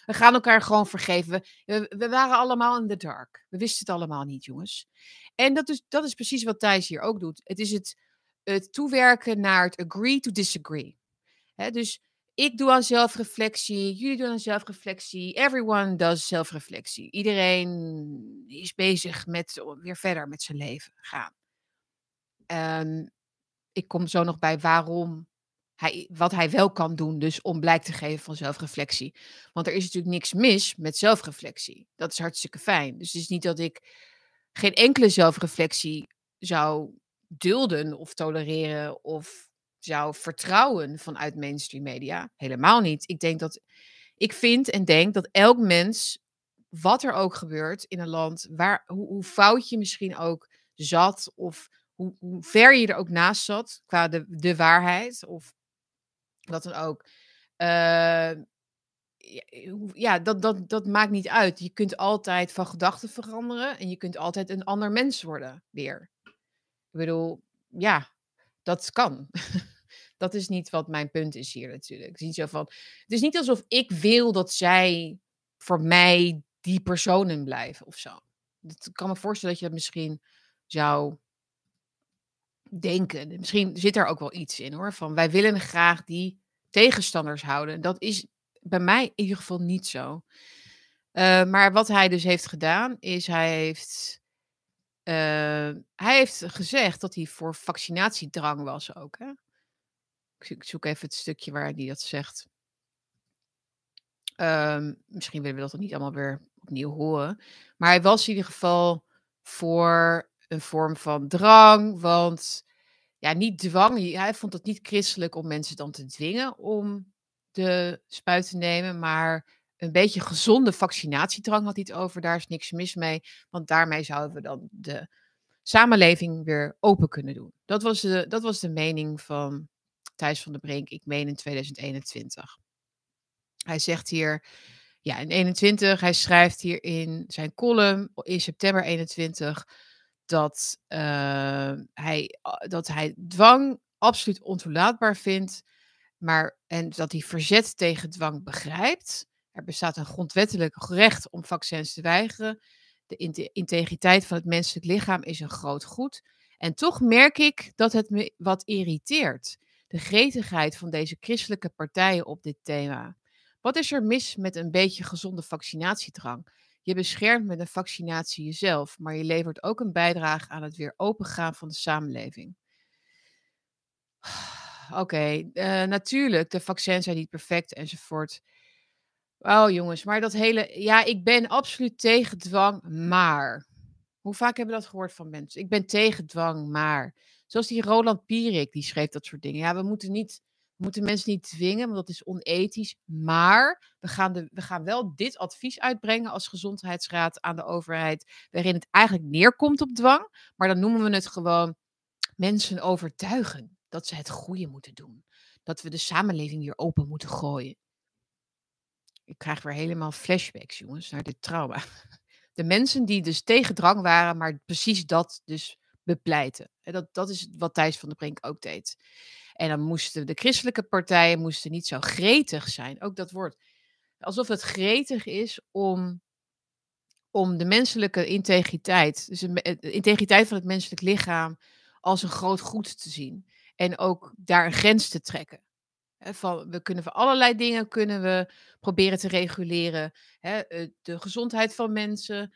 We gaan elkaar gewoon vergeven. We waren allemaal in the dark. We wisten het allemaal niet, jongens. En dat is precies wat Thijs hier ook doet. Het is het toewerken naar het agree to disagree. He, dus ik doe aan zelfreflectie, jullie doen aan zelfreflectie, everyone does zelfreflectie. Iedereen is bezig met weer verder met zijn leven gaan. Ik kom zo nog bij wat hij wel kan doen, dus om blijk te geven van zelfreflectie. Want er is natuurlijk niks mis met zelfreflectie. Dat is hartstikke fijn. Dus het is niet dat ik geen enkele zelfreflectie zou dulden of tolereren of zou vertrouwen vanuit mainstream media. Helemaal niet. Ik vind en denk dat elk mens, wat er ook gebeurt in een land, hoe fout je misschien ook zat, of hoe ver je er ook naast zat, qua de waarheid, of wat dan ook. Dat maakt niet uit. Je kunt altijd van gedachten veranderen en je kunt altijd een ander mens worden weer. Ik bedoel, ja, dat kan. Dat is niet wat mijn punt is hier natuurlijk. Het is niet zo van, het is niet alsof ik wil dat zij voor mij die personen blijven of zo. Ik kan me voorstellen dat je dat misschien zou denken. Misschien zit er ook wel iets in hoor. Van wij willen graag die tegenstanders houden. Dat is bij mij in ieder geval niet zo. Maar wat hij dus heeft gedaan is hij heeft gezegd dat hij voor vaccinatiedrang was ook. Hè? Ik zoek even het stukje waar hij dat zegt. Misschien willen we dat dan niet allemaal weer opnieuw horen. Maar hij was in ieder geval voor een vorm van drang. Want ja, niet dwang. Hij vond het niet christelijk om mensen dan te dwingen om de spuit te nemen. Maar een beetje gezonde vaccinatiedrang had hij het over. Daar is niks mis mee. Want daarmee zouden we dan de samenleving weer open kunnen doen. Dat was de mening van Thijs van den Brink, ik meen in 2021. Hij zegt hier, ja, in 2021, hij schrijft hier in zijn column in september 2021 dat hij dwang absoluut ontoelaatbaar vindt, en dat hij verzet tegen dwang begrijpt. Er bestaat een grondwettelijk recht om vaccins te weigeren. De integriteit van het menselijk lichaam is een groot goed. En toch merk ik dat het me wat irriteert. De gretigheid van deze christelijke partijen op dit thema. Wat is er mis met een beetje gezonde vaccinatiedrang? Je beschermt met een vaccinatie jezelf, maar je levert ook een bijdrage aan het weer opengaan van de samenleving. Oké, natuurlijk, de vaccins zijn niet perfect enzovoort. Oh jongens, maar dat hele... Ja, ik ben absoluut tegen dwang, maar... Hoe vaak hebben we dat gehoord van mensen? Ik ben tegen dwang, maar... Zoals die Roland Pierik, die schreef dat soort dingen. Ja, we moeten mensen niet dwingen, want dat is onethisch. Maar we gaan wel dit advies uitbrengen als gezondheidsraad aan de overheid. Waarin het eigenlijk neerkomt op dwang. Maar dan noemen we het gewoon mensen overtuigen dat ze het goede moeten doen. Dat we de samenleving hier open moeten gooien. Ik krijg weer helemaal flashbacks, jongens, naar dit trauma. De mensen die dus tegen drang waren, maar precies dat dus bepleiten. Dat is wat Thijs van den Brink ook deed. En dan moesten de christelijke partijen niet zo gretig zijn. Ook dat woord. Alsof het gretig is om de menselijke integriteit, dus de integriteit van het menselijk lichaam, als een groot goed te zien. En ook daar een grens te trekken. We kunnen voor allerlei dingen proberen te reguleren. De gezondheid van mensen,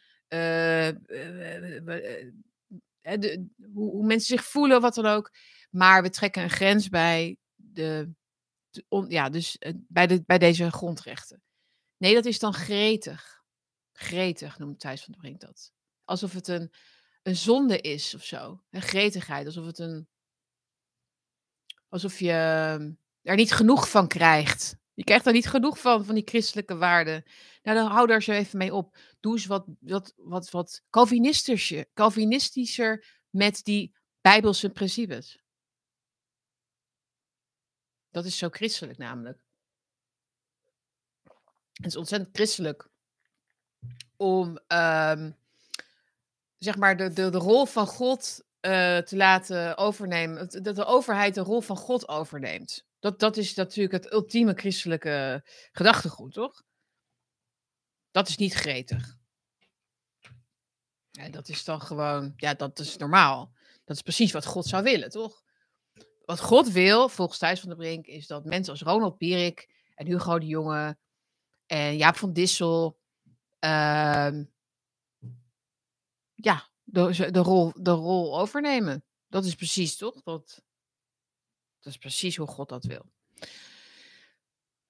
hoe mensen zich voelen, wat dan ook. Maar we trekken een grens bij deze grondrechten. Nee, dat is dan gretig. Gretig noemt Thijs van den Brink dat. Alsof het een zonde is of zo. Een gretigheid. Alsof je er niet genoeg van krijgt. Je krijgt er niet genoeg van die christelijke waarden. Nou, dan hou daar zo even mee op. Doe eens wat calvinistischer met die bijbelse principes. Dat is zo christelijk namelijk. Het is ontzettend christelijk om zeg maar de rol van God te laten overnemen. Dat de overheid de rol van God overneemt. Dat is natuurlijk het ultieme christelijke gedachtegoed, toch? Dat is niet gretig. Ja, dat is dan gewoon... Ja, dat is normaal. Dat is precies wat God zou willen, toch? Wat God wil, volgens Thijs van den Brink, is dat mensen als Roland Pierik en Hugo de Jonge en Jaap van Dissel de rol overnemen. Dat is precies, toch? Dat is precies hoe God dat wil.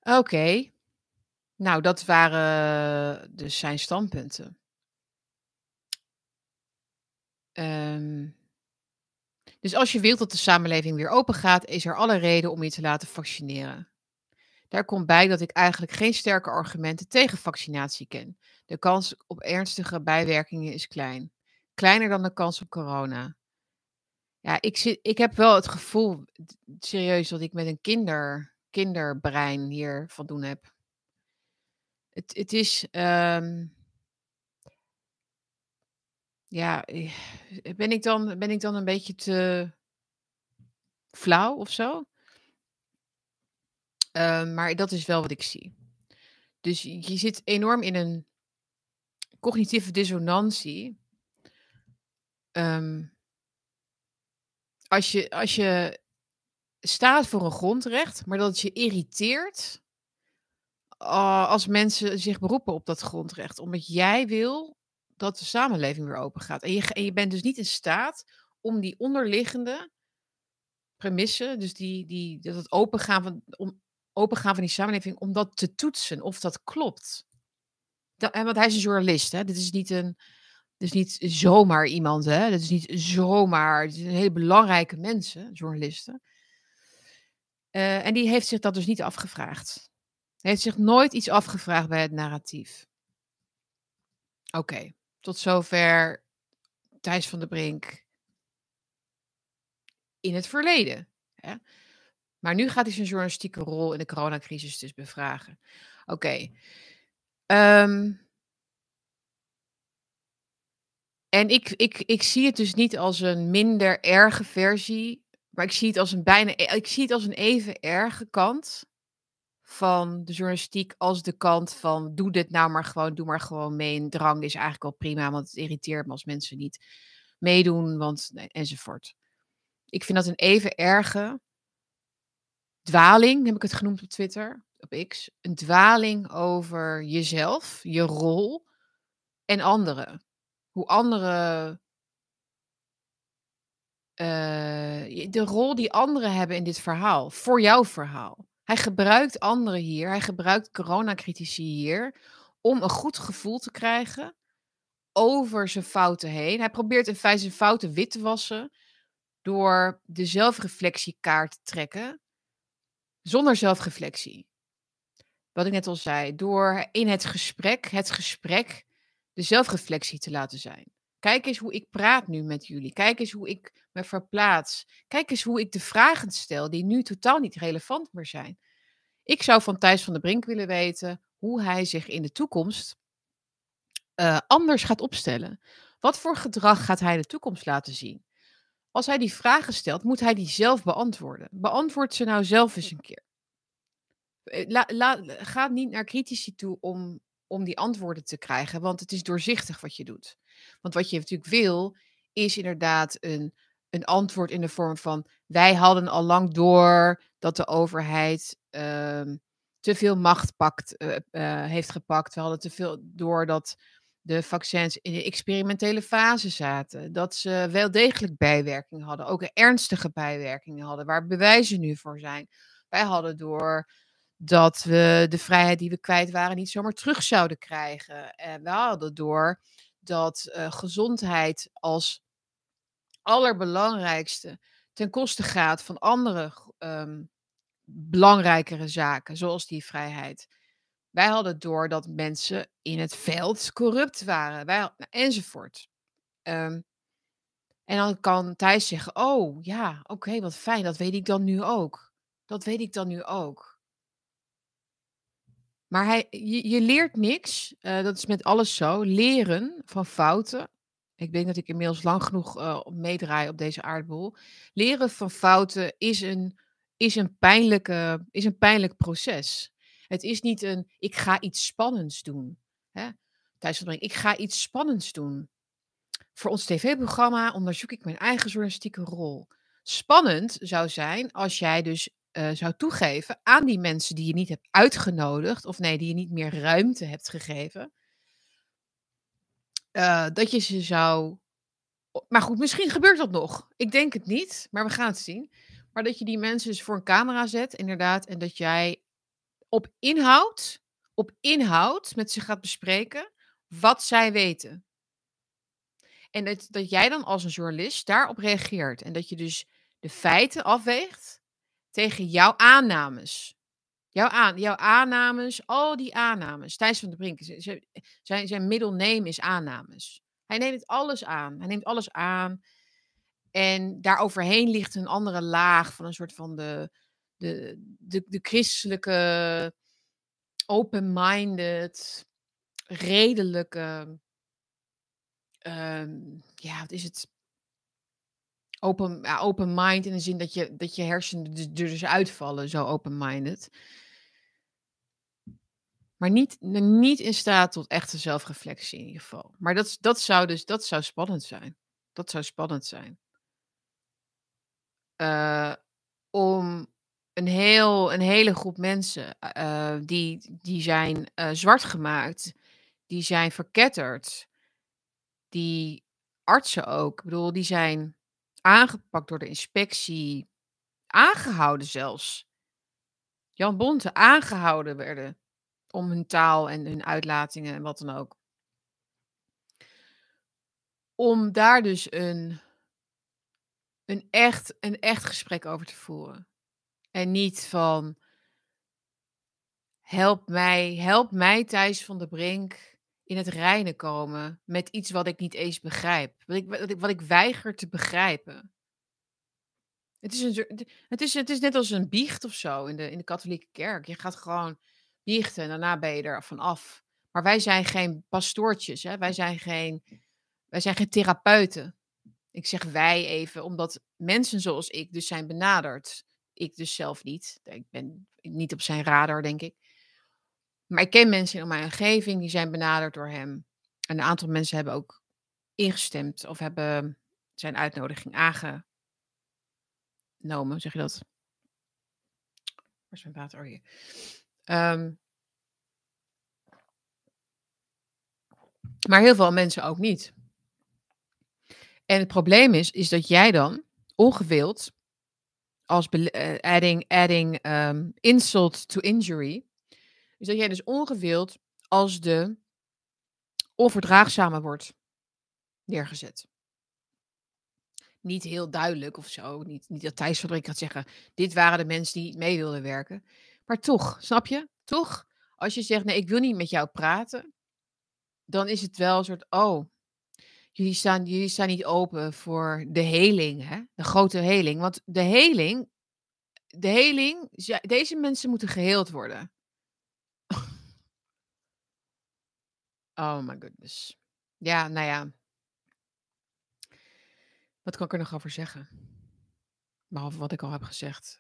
Oké. Nou, dat waren dus zijn standpunten. Dus als je wilt dat de samenleving weer open gaat, is er alle reden om je te laten vaccineren. Daar komt bij dat ik eigenlijk geen sterke argumenten tegen vaccinatie ken. De kans op ernstige bijwerkingen is klein. Kleiner dan de kans op corona. Ja, ik heb wel het gevoel, serieus, dat ik met een kinderbrein hier van doen heb. Het is... Ja, ben ik dan een beetje te flauw of zo. Maar dat is wel wat ik zie. Dus je zit enorm in een cognitieve dissonantie. Als je staat voor een grondrecht, maar dat het je irriteert als mensen zich beroepen op dat grondrecht. Omdat jij wil dat de samenleving weer open gaat. En je bent dus niet in staat om die onderliggende premissen, dus dat opengaan van die samenleving, om dat te toetsen of dat klopt. Want hij is een journalist, hè? Dit is niet zomaar iemand, hè? Dit is niet zomaar. Het zijn hele belangrijke mensen, journalisten. En die heeft zich dat dus niet afgevraagd. Hij heeft zich nooit iets afgevraagd bij het narratief. Oké, tot zover Thijs van den Brink in het verleden. Hè? Maar nu gaat hij zijn journalistieke rol in de coronacrisis dus bevragen. En ik zie het dus niet als een minder erge versie, maar ik zie het als een even erge kant van de journalistiek als de kant van doe dit nou maar gewoon, doe maar gewoon mee. En drang is eigenlijk al prima, want het irriteert me als mensen niet meedoen, enzovoort. Ik vind dat een even erge dwaling, heb ik het genoemd op Twitter, op X. Een dwaling over jezelf, je rol en anderen. Hoe anderen... de rol die anderen hebben in dit verhaal. Voor jouw verhaal. Hij gebruikt anderen hier. Hij gebruikt coronacritici hier. Om een goed gevoel te krijgen. Over zijn fouten heen. Hij probeert in feite zijn fouten wit te wassen. Door de zelfreflectiekaart te trekken. Zonder zelfreflectie. Wat ik net al zei. Door in het gesprek... de zelfreflectie te laten zijn. Kijk eens hoe ik praat nu met jullie. Kijk eens hoe ik me verplaats. Kijk eens hoe ik de vragen stel die nu totaal niet relevant meer zijn. Ik zou van Thijs van den Brink willen weten hoe hij zich in de toekomst anders gaat opstellen. Wat voor gedrag gaat hij in de toekomst laten zien? Als hij die vragen stelt, moet hij die zelf beantwoorden. Beantwoord ze nou zelf eens een keer. Ga niet naar critici toe om die antwoorden te krijgen, want het is doorzichtig wat je doet. Want wat je natuurlijk wil, is inderdaad een antwoord in de vorm van wij hadden al lang door dat de overheid te veel macht heeft gepakt. We hadden te veel door dat de vaccins in de experimentele fase zaten. Dat ze wel degelijk bijwerkingen hadden, ook ernstige bijwerkingen hadden, waar bewijzen nu voor zijn. Wij hadden door dat we de vrijheid die we kwijt waren niet zomaar terug zouden krijgen. En we hadden door dat gezondheid als allerbelangrijkste ten koste gaat van andere belangrijkere zaken, zoals die vrijheid. Wij hadden door dat mensen in het veld corrupt waren, enzovoort. En dan kan Thijs zeggen, oh ja, oké, wat fijn, dat weet ik dan nu ook. Maar je leert niks, dat is met alles zo, leren van fouten. Ik denk dat ik inmiddels lang genoeg meedraai op deze aardbol. Leren van fouten is een pijnlijk proces. Het is niet een, ik ga iets spannends doen. Hè? Thijs van den Brink, ik ga iets spannends doen. Voor ons tv-programma onderzoek ik mijn eigen journalistieke rol. Spannend zou zijn als jij dus zou toegeven aan die mensen die je niet hebt uitgenodigd, die je niet meer ruimte hebt gegeven, dat je ze zou... Maar goed, misschien gebeurt dat nog. Ik denk het niet, maar we gaan het zien. Maar dat je die mensen dus voor een camera zet, inderdaad, en dat jij op inhoud met ze gaat bespreken wat zij weten. En dat jij dan als een journalist daarop reageert. En dat je dus de feiten afweegt tegen jouw aannames. Jouw aannames, al die aannames. Thijs van den Brink, zijn middelneem is aannames. Hij neemt alles aan. En daaroverheen ligt een andere laag van een soort van de christelijke, open-minded, redelijke, wat is het? Open mind in de zin dat je hersenen er dus uitvallen, zo open-minded. Maar niet in staat tot echte zelfreflectie in ieder geval. Maar dat zou spannend zijn. Dat zou spannend zijn. Om een hele groep mensen die zijn zwart gemaakt, die zijn verketterd, die artsen ook, ik bedoel, die zijn aangepakt door de inspectie, aangehouden zelfs. Jan Bonte, aangehouden werden om hun taal en hun uitlatingen en wat dan ook. Om daar dus een echt gesprek over te voeren. En niet van, help mij Thijs van den Brink in het reine komen met iets wat ik niet eens begrijp. Wat ik weiger te begrijpen. Het is net als een biecht of zo in de katholieke kerk. Je gaat gewoon biechten en daarna ben je er vanaf. Maar wij zijn geen pastoortjes, hè? Wij zijn geen therapeuten. Ik zeg wij even, omdat mensen zoals ik dus zijn benaderd. Ik dus zelf niet. Ik ben niet op zijn radar, denk ik. Maar ik ken mensen in mijn omgeving die zijn benaderd door hem. En een aantal mensen hebben ook ingestemd of hebben zijn uitnodiging aangenomen. Zeg je dat? Waar is mijn water? Oh, hier. Maar heel veel mensen ook niet. En het probleem is dat jij dan ongewild als adding insult to injury, is dat jij dus ongewild als de onverdraagzame wordt neergezet. Niet heel duidelijk of zo, niet dat Thijs van den Brink gaat zeggen, dit waren de mensen die mee wilden werken. Maar toch, snap je? Toch, als je zegt, nee, ik wil niet met jou praten, dan is het wel een soort, oh, jullie staan niet open voor de heling, hè? De grote heling. Want de heling, deze mensen moeten geheeld worden. Oh my goodness. Ja, nou ja. Wat kan ik er nog over zeggen? Behalve wat ik al heb gezegd.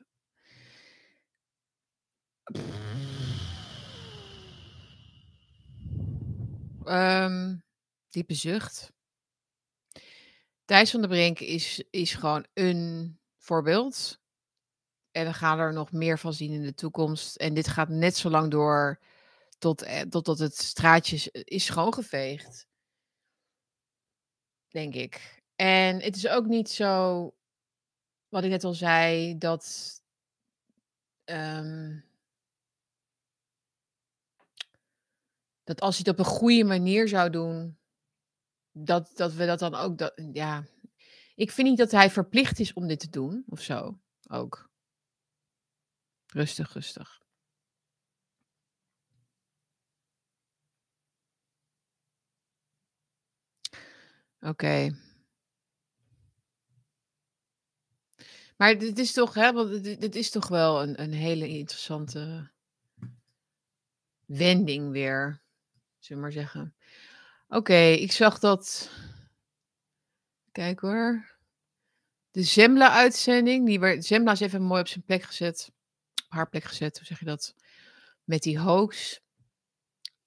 Diepe zucht. Thijs van den Brink is gewoon een voorbeeld. En we gaan er nog meer van zien in de toekomst. En dit gaat net zo lang door totdat het straatje is schoongeveegd. Denk ik. En het is ook niet zo, wat ik net al zei, dat dat als hij het op een goede manier zou doen, dat we dat dan ook, ja, ik vind niet dat hij verplicht is om dit te doen, of zo, ook. Rustig. Oké. Maar dit is toch, hè, want dit is toch wel een hele interessante wending weer, zullen we maar zeggen. Oké, ik zag dat. Kijk hoor. De Zembla-uitzending. Zembla is even mooi op zijn plek gezet. Op haar plek gezet, hoe zeg je dat? Met die hoax.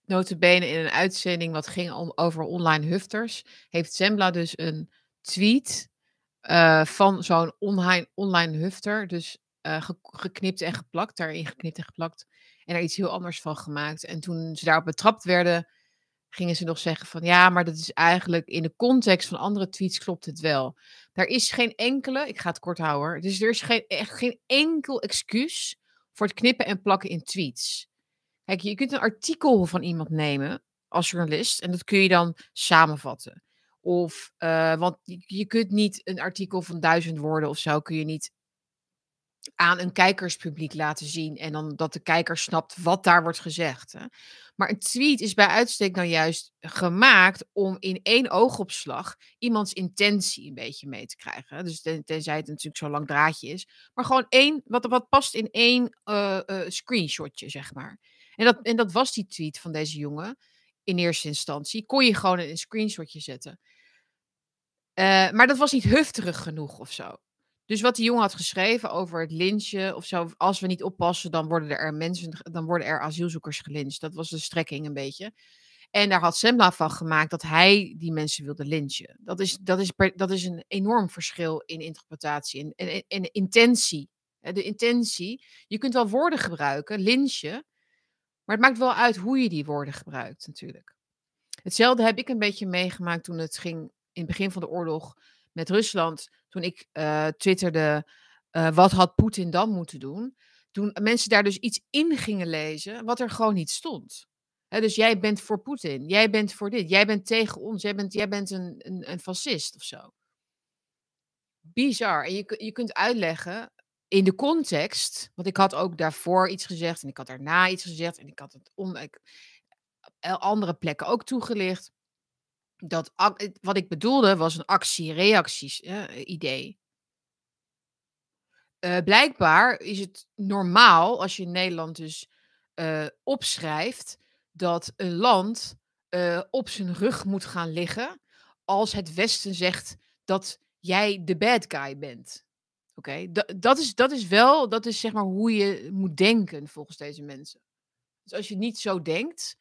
Notabene in een uitzending wat ging over online hufters. Heeft Zembla dus een tweet van zo'n online hufter. Dus geknipt en geplakt. Daarin geknipt en geplakt. En er iets heel anders van gemaakt. En toen ze daarop betrapt werden, gingen ze nog zeggen van, ja, maar dat is eigenlijk in de context van andere tweets klopt het wel. Daar is geen enkele, ik ga het kort houden hoor, dus er is echt geen enkel excuus voor het knippen en plakken in tweets. Kijk, je kunt een artikel van iemand nemen als journalist en dat kun je dan samenvatten. Of, want je kunt niet een artikel van 1000 woorden of zo, kun je niet aan een kijkerspubliek laten zien en dan dat de kijker snapt wat daar wordt gezegd. Hè? Maar een tweet is bij uitstek nou juist gemaakt om in één oogopslag iemands intentie een beetje mee te krijgen. Hè? Dus tenzij het natuurlijk zo'n lang draadje is. Maar gewoon één, wat past in één screenshotje, zeg maar. En dat was die tweet van deze jongen. In eerste instantie kon je gewoon een screenshotje zetten. Maar dat was niet hufterig genoeg of zo. Dus wat die jongen had geschreven over het lynchen of zo. Als we niet oppassen, dan worden er mensen, dan worden er asielzoekers gelyncht. Dat was de strekking een beetje. En daar had Zembla van gemaakt dat hij die mensen wilde lynchen. Dat is een enorm verschil in interpretatie en intentie. De intentie, je kunt wel woorden gebruiken, lynchen. Maar het maakt wel uit hoe je die woorden gebruikt natuurlijk. Hetzelfde heb ik een beetje meegemaakt toen het ging in het begin van de oorlog met Rusland. Toen ik twitterde, wat had Poetin dan moeten doen? Toen mensen daar dus iets in gingen lezen wat er gewoon niet stond. He, dus jij bent voor Poetin, jij bent voor dit, jij bent tegen ons, jij bent een fascist of zo. Bizar. En je kunt uitleggen in de context, want ik had ook daarvoor iets gezegd en ik had daarna iets gezegd en ik had het andere plekken ook toegelicht. Dat wat ik bedoelde was een actie-reacties-idee. Blijkbaar is het normaal als je in Nederland dus opschrijft dat een land op zijn rug moet gaan liggen als het Westen zegt dat jij de bad guy bent. Oké, dat is zeg maar hoe je moet denken volgens deze mensen. Dus als je niet zo denkt,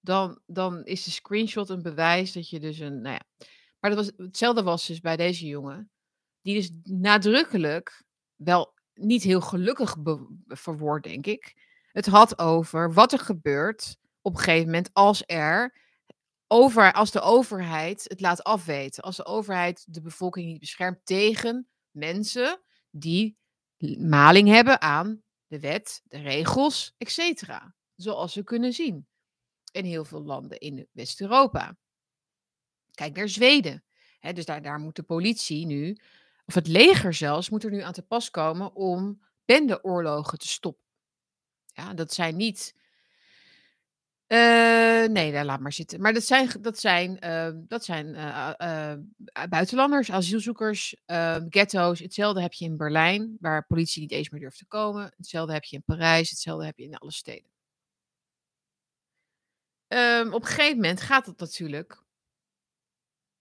dan is de screenshot een bewijs dat je dus een, nou ja. Maar hetzelfde was dus bij deze jongen, die dus nadrukkelijk wel niet heel gelukkig verwoord, denk ik. Het had over wat er gebeurt op een gegeven moment als de overheid het laat afweten. Als de overheid de bevolking niet beschermt tegen mensen die maling hebben aan de wet, de regels, etc. Zoals we kunnen zien in heel veel landen in West-Europa. Kijk naar Zweden. He, dus daar moet de politie nu, of het leger zelfs, moet er nu aan te pas komen om bendeoorlogen te stoppen. Ja, dat zijn niet... nee, laat maar zitten. Maar dat zijn buitenlanders, asielzoekers, ghetto's. Hetzelfde heb je in Berlijn, waar politie niet eens meer durft te komen. Hetzelfde heb je in Parijs, hetzelfde heb je in alle steden. Op een gegeven moment gaat dat natuurlijk...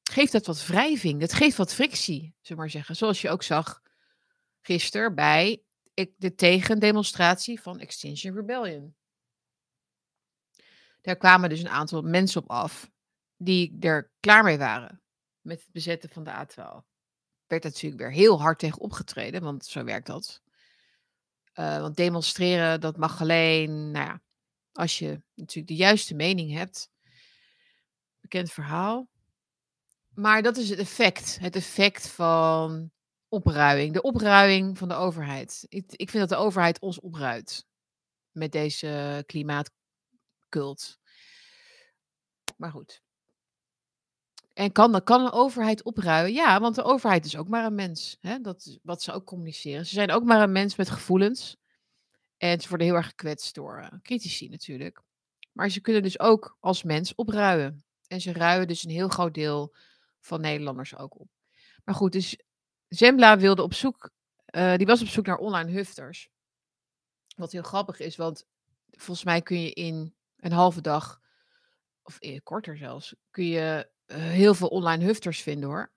Geeft dat wat wrijving, dat geeft wat frictie, zullen we maar zeggen. Zoals je ook zag gisteren bij de tegendemonstratie van Extinction Rebellion. Daar kwamen dus een aantal mensen op af die er klaar mee waren met het bezetten van de A12. Werd natuurlijk weer heel hard tegen opgetreden, want zo werkt dat. Want demonstreren, dat mag alleen, nou ja, als je natuurlijk de juiste mening hebt. Bekend verhaal. Maar dat is het effect. Het effect van opruiing. De opruiing van de overheid. Ik vind dat de overheid ons opruimt met deze klimaatcult. Maar goed. En kan een overheid opruien? Ja, want de overheid is ook maar een mens. Hè? Dat is wat ze ook communiceren. Ze zijn ook maar een mens met gevoelens. En ze worden heel erg gekwetst door critici natuurlijk. Maar ze kunnen dus ook als mens opruien. En ze ruien dus een heel groot deel van Nederlanders ook op. Maar goed, dus Zembla wilde was op zoek naar online hufters. Wat heel grappig is, want volgens mij kun je in een halve dag, of korter zelfs, kun je heel veel online hufters vinden hoor.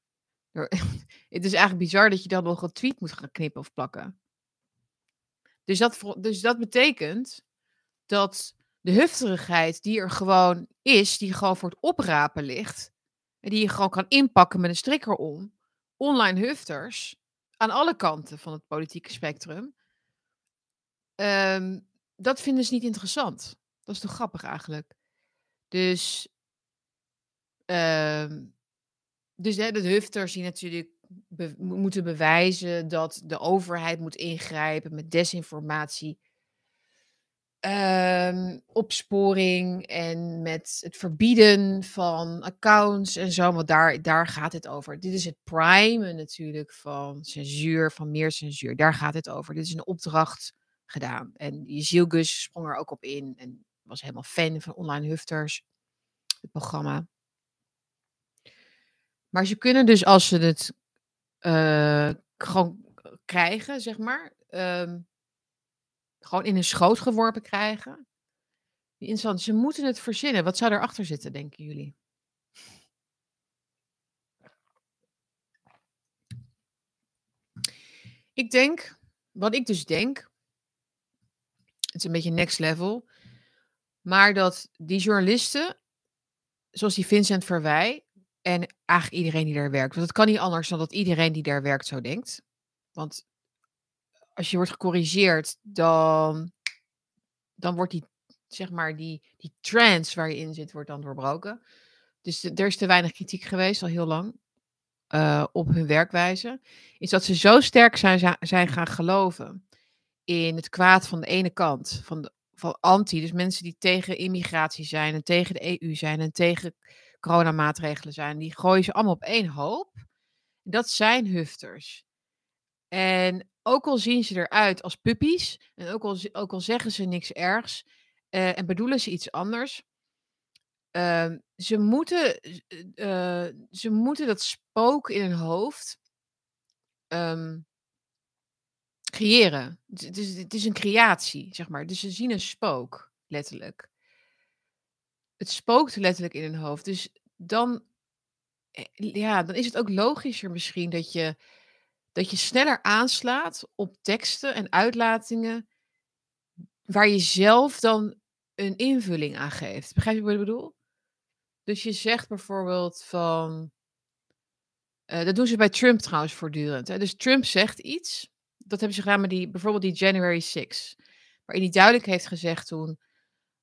Het is eigenlijk bizar dat je dan nog een tweet moet gaan knippen of plakken. Dus dat betekent dat de hufterigheid die er gewoon is, die gewoon voor het oprapen ligt, en die je gewoon kan inpakken met een strikker om, online hufters, aan alle kanten van het politieke spectrum, dat vinden ze niet interessant. Dat is toch grappig eigenlijk. Dus de hufters die natuurlijk moeten bewijzen dat de overheid moet ingrijpen met desinformatie, opsporing en met het verbieden van accounts en zo. Want daar gaat het over. Dit is het primen natuurlijk van censuur, van meer censuur. Daar gaat het over. Dit is een opdracht gedaan. En Jezielgus sprong er ook op in en was helemaal fan van online hufters, het programma. Maar ze kunnen dus als ze het gewoon krijgen, zeg maar, gewoon in hun schoot geworpen krijgen. Interessant. Ze moeten het verzinnen. Wat zou erachter zitten, denken jullie? Ik denk, wat ik dus denk, het is een beetje next level, maar dat die journalisten, zoals die Vincent Verwij en eigenlijk iedereen die daar werkt, want het kan niet anders dan dat iedereen die daar werkt zo denkt. Want als je wordt gecorrigeerd, dan wordt die, zeg maar, die trance waar je in zit, wordt dan doorbroken. Dus er is te weinig kritiek geweest, al heel lang, op hun werkwijze. Is dat ze zo sterk zijn gaan geloven in het kwaad van de ene kant, van anti, dus mensen die tegen immigratie zijn en tegen de EU zijn en tegen coronamaatregelen zijn, die gooien ze allemaal op één hoop. Dat zijn hufters. En ook al zien ze eruit als puppies, en ook al zeggen ze niks ergs, en bedoelen ze iets anders, ze moeten dat spook in hun hoofd creëren. Het is een creatie, zeg maar. Dus ze zien een spook, letterlijk. Het spookt letterlijk in hun hoofd. Dus dan is het ook logischer misschien dat je sneller aanslaat op teksten en uitlatingen waar je zelf dan een invulling aan geeft. Begrijp je wat ik bedoel? Dus je zegt bijvoorbeeld van... dat doen ze bij Trump trouwens voortdurend. Hè? Dus Trump zegt iets. Dat hebben ze gedaan met bijvoorbeeld die January 6. Waarin hij duidelijk heeft gezegd toen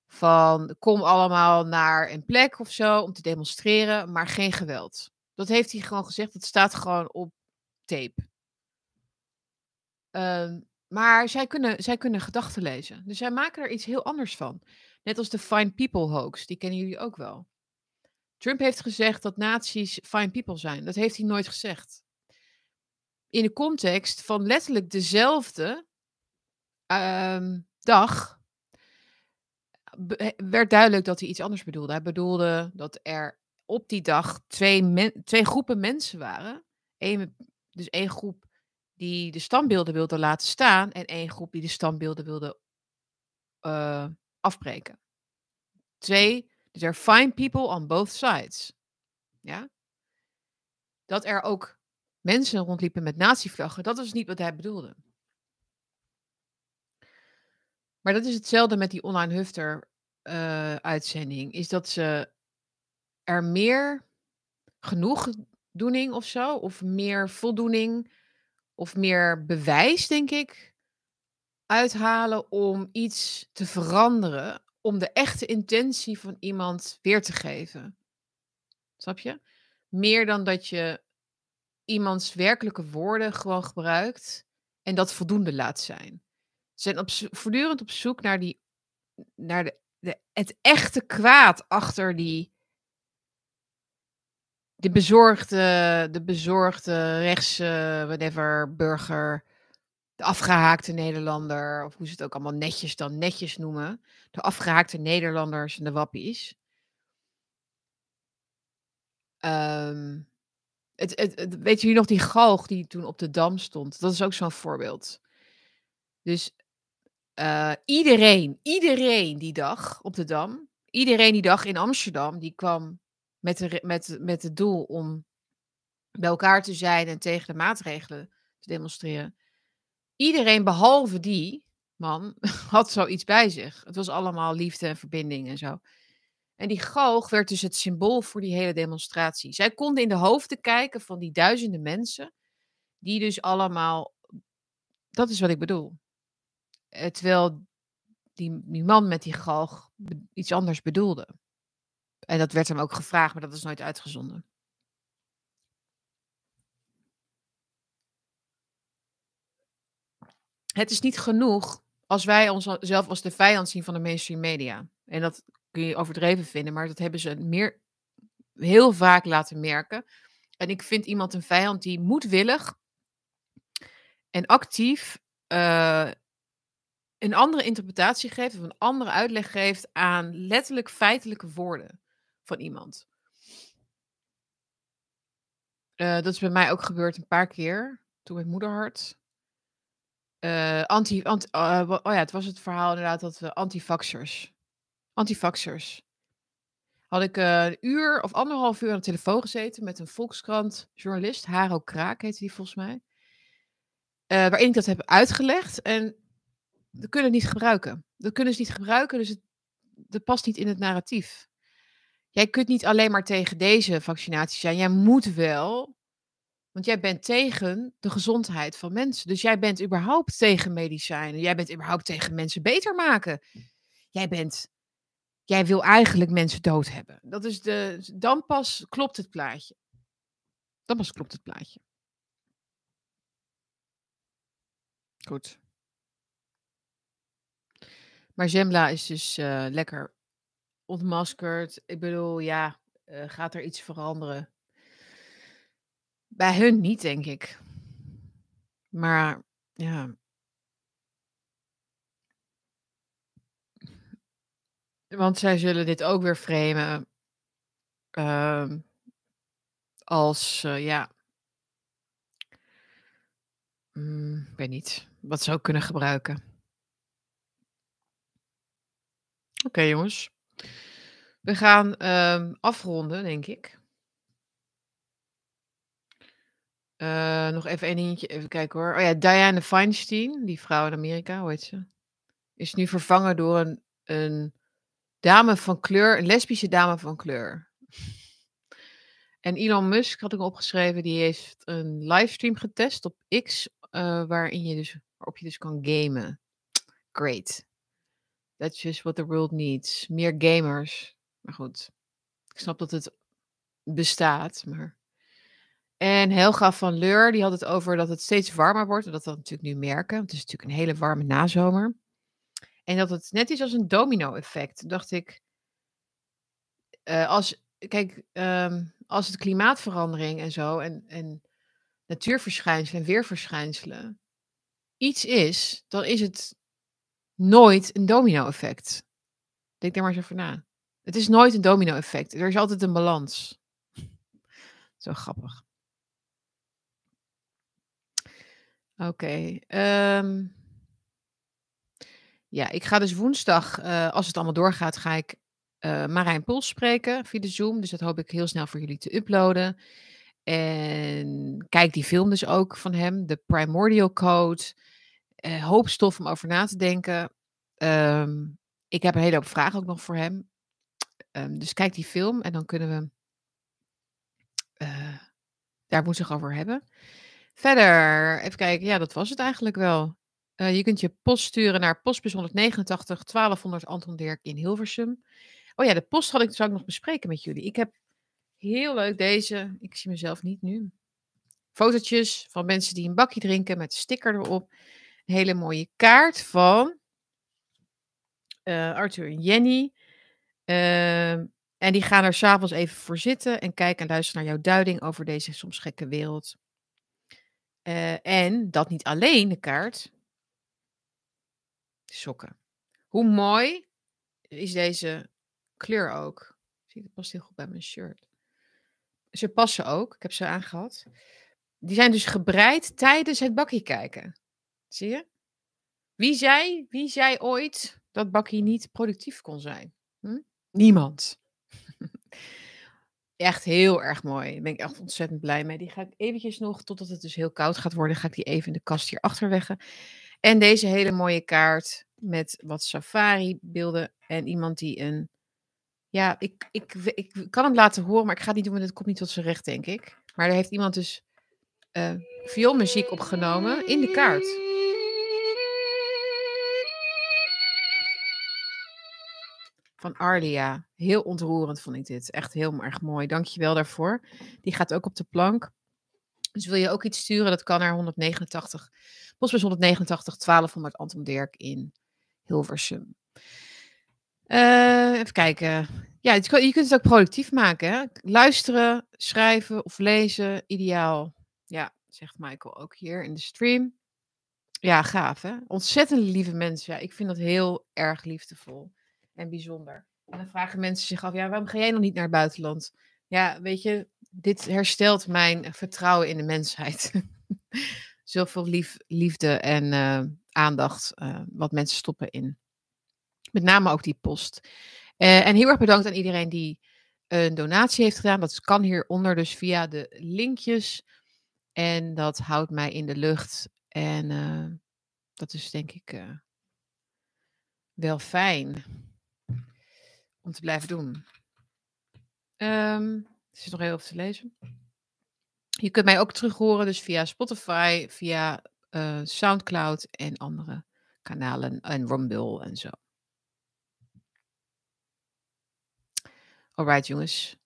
van... kom allemaal naar een plek of zo om te demonstreren, maar geen geweld. Dat heeft hij gewoon gezegd. Dat staat gewoon op tape. Maar zij kunnen gedachten lezen. Dus zij maken er iets heel anders van. Net als de Fine People hoax. Die kennen jullie ook wel. Trump heeft gezegd dat nazi's fine people zijn. Dat heeft hij nooit gezegd. In de context van letterlijk dezelfde dag werd duidelijk dat hij iets anders bedoelde. Hij bedoelde dat er op die dag twee groepen mensen waren. Dus één groep die de standbeelden wilde laten staan en één groep die de standbeelden wilde afbreken. Dus er fine people on both sides. Ja? Dat er ook mensen rondliepen met nazi-vlaggen, dat is niet wat hij bedoelde. Maar dat is hetzelfde met die online hufter uitzending. Is dat ze er meer genoegdoening of zo, of meer voldoening, of meer bewijs, denk ik, uithalen om iets te veranderen, om de echte intentie van iemand weer te geven. Snap je? Meer dan dat je iemands werkelijke woorden gewoon gebruikt en dat voldoende laat zijn. Ze zijn voortdurend op zoek naar het echte kwaad achter de bezorgde rechtse, whatever, burger, de afgehaakte Nederlander, of hoe ze het ook allemaal netjes noemen. De afgehaakte Nederlanders en de wappies. Weet jullie nog die galg die toen op de Dam stond? Dat is ook zo'n voorbeeld. Dus iedereen die dag op de Dam, iedereen die dag in Amsterdam, die kwam met het doel om bij elkaar te zijn en tegen de maatregelen te demonstreren. Iedereen behalve die man had zoiets bij zich. Het was allemaal liefde en verbinding en zo. En die galg werd dus het symbool voor die hele demonstratie. Zij konden in de hoofden kijken van die duizenden mensen. Die dus allemaal... Dat is wat ik bedoel. Terwijl die man met die galg iets anders bedoelde. En dat werd hem ook gevraagd, maar dat is nooit uitgezonden. Het is niet genoeg als wij onszelf als de vijand zien van de mainstream media. En dat kun je overdreven vinden, maar dat hebben ze heel vaak laten merken. En ik vind iemand een vijand die moedwillig en actief een andere interpretatie geeft of een andere uitleg geeft aan letterlijk feitelijke woorden van iemand. Dat is bij mij ook gebeurd een paar keer, toen met Moederhart. Het was het verhaal inderdaad dat we antivaxxers. Had ik een uur of anderhalf uur aan de telefoon gezeten met een Volkskrant journalist, Haro Kraak heette die volgens mij. waarin ik dat heb uitgelegd. En dat kunnen ze niet gebruiken. Dat kunnen ze niet gebruiken, dus dat past niet in het narratief. Jij kunt niet alleen maar tegen deze vaccinaties zijn. Jij moet wel, want jij bent tegen de gezondheid van mensen. Dus jij bent überhaupt tegen medicijnen. Jij bent überhaupt tegen mensen beter maken. Jij wil eigenlijk mensen dood hebben. Dat is dan pas klopt het plaatje. Dan pas klopt het plaatje. Goed. Maar Zembla is dus lekker ontmaskerd. Ik bedoel, ja, gaat er iets veranderen? Bij hun niet, denk ik. Maar, ja. Want zij zullen dit ook weer framen als, ja... ik weet niet wat ze ook kunnen gebruiken. Oké, jongens. We gaan afronden, denk ik. Nog even één dingetje, even kijken hoor. Oh ja, Diane Feinstein, die vrouw in Amerika, hoe heet ze? Is nu vervangen door een dame van kleur, een lesbische dame van kleur. En Elon Musk, had ik opgeschreven, die heeft een livestream getest op X, waarop je dus kan gamen. Great. That's just what the world needs. Meer gamers. Maar goed, ik snap dat het bestaat, maar... En Helga van Leur, die had het over dat het steeds warmer wordt. En dat we dat natuurlijk nu merken. Het is natuurlijk een hele warme nazomer. En dat het net is als een domino-effect. Toen dacht ik... als het klimaatverandering en zo... en natuurverschijnselen en weerverschijnselen... iets is, dan is het nooit een domino-effect. Denk daar maar eens over na. Het is nooit een domino-effect. Er is altijd een balans. Zo grappig. Oké. Ja, ik ga dus woensdag, als het allemaal doorgaat, ga ik Marion Pols spreken via de Zoom. Dus dat hoop ik heel snel voor jullie te uploaden. En kijk die film dus ook van hem, de Primordial Code. Hoop stof om over na te denken. Ik heb een hele hoop vragen ook nog voor hem. Dus kijk die film en dan kunnen we... daar moet zich over hebben. Verder, even kijken. Ja, dat was het eigenlijk wel. Je kunt je post sturen naar postbus 189 1200 Anton Dirk in Hilversum. Oh ja, de post zou ik nog bespreken met jullie. Ik heb heel leuk deze. Ik zie mezelf niet nu. Fotootjes van mensen die een bakje drinken met sticker erop. Een hele mooie kaart van Arthur en Jenny. En die gaan er 's avonds even voor zitten en kijken en luisteren naar jouw duiding over deze soms gekke wereld. En dat niet alleen, de kaart. Sokken. Hoe mooi is deze kleur ook. Zie, dat past heel goed bij mijn shirt. Ze passen ook. Ik heb ze aangehad. Die zijn dus gebreid tijdens het bakkie kijken. Zie je? Wie zei ooit dat bakkie niet productief kon zijn? Hm? Niemand. Echt heel erg mooi. Daar ben ik echt ontzettend blij mee. Die ga ik eventjes nog, totdat het dus heel koud gaat worden, ga ik die even in de kast hier achterweggen. En deze hele mooie kaart met wat safari beelden en iemand die een... Ja, ik kan hem laten horen, maar ik ga het niet doen, want het komt niet tot zijn recht, denk ik. Maar daar heeft iemand dus vioolmuziek opgenomen in de kaart. Van Arlia. Heel ontroerend vond ik dit. Echt heel erg mooi. Dank je wel daarvoor. Die gaat ook op de plank. Dus wil je ook iets sturen? Dat kan naar 189. Postbus 189 1200 Anton Dirk in Hilversum. Even kijken. Ja, je kunt het ook productief maken. Hè? Luisteren, schrijven of lezen. Ideaal. Ja, zegt Michael ook hier in de stream. Ja, gaaf hè. Ontzettend lieve mensen. Ja, ik vind dat heel erg liefdevol. En bijzonder. En dan vragen mensen zich af, ja, waarom ga jij nog niet naar het buitenland? Ja, weet je, dit herstelt mijn vertrouwen in de mensheid. Zoveel liefde en aandacht wat mensen stoppen in. Met name ook die post. En heel erg bedankt aan iedereen die een donatie heeft gedaan. Dat kan hieronder dus via de linkjes. En dat houdt mij in de lucht. En dat is denk ik wel fijn om te blijven doen. Er is nog heel veel te lezen. Je kunt mij ook terug horen, dus via Spotify, via Soundcloud en andere kanalen en Rumble en zo. Alright jongens,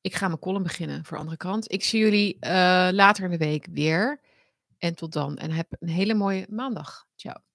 ik ga mijn column beginnen voor Andere Krant. Ik zie jullie later in de week weer en tot dan en heb een hele mooie maandag. Ciao.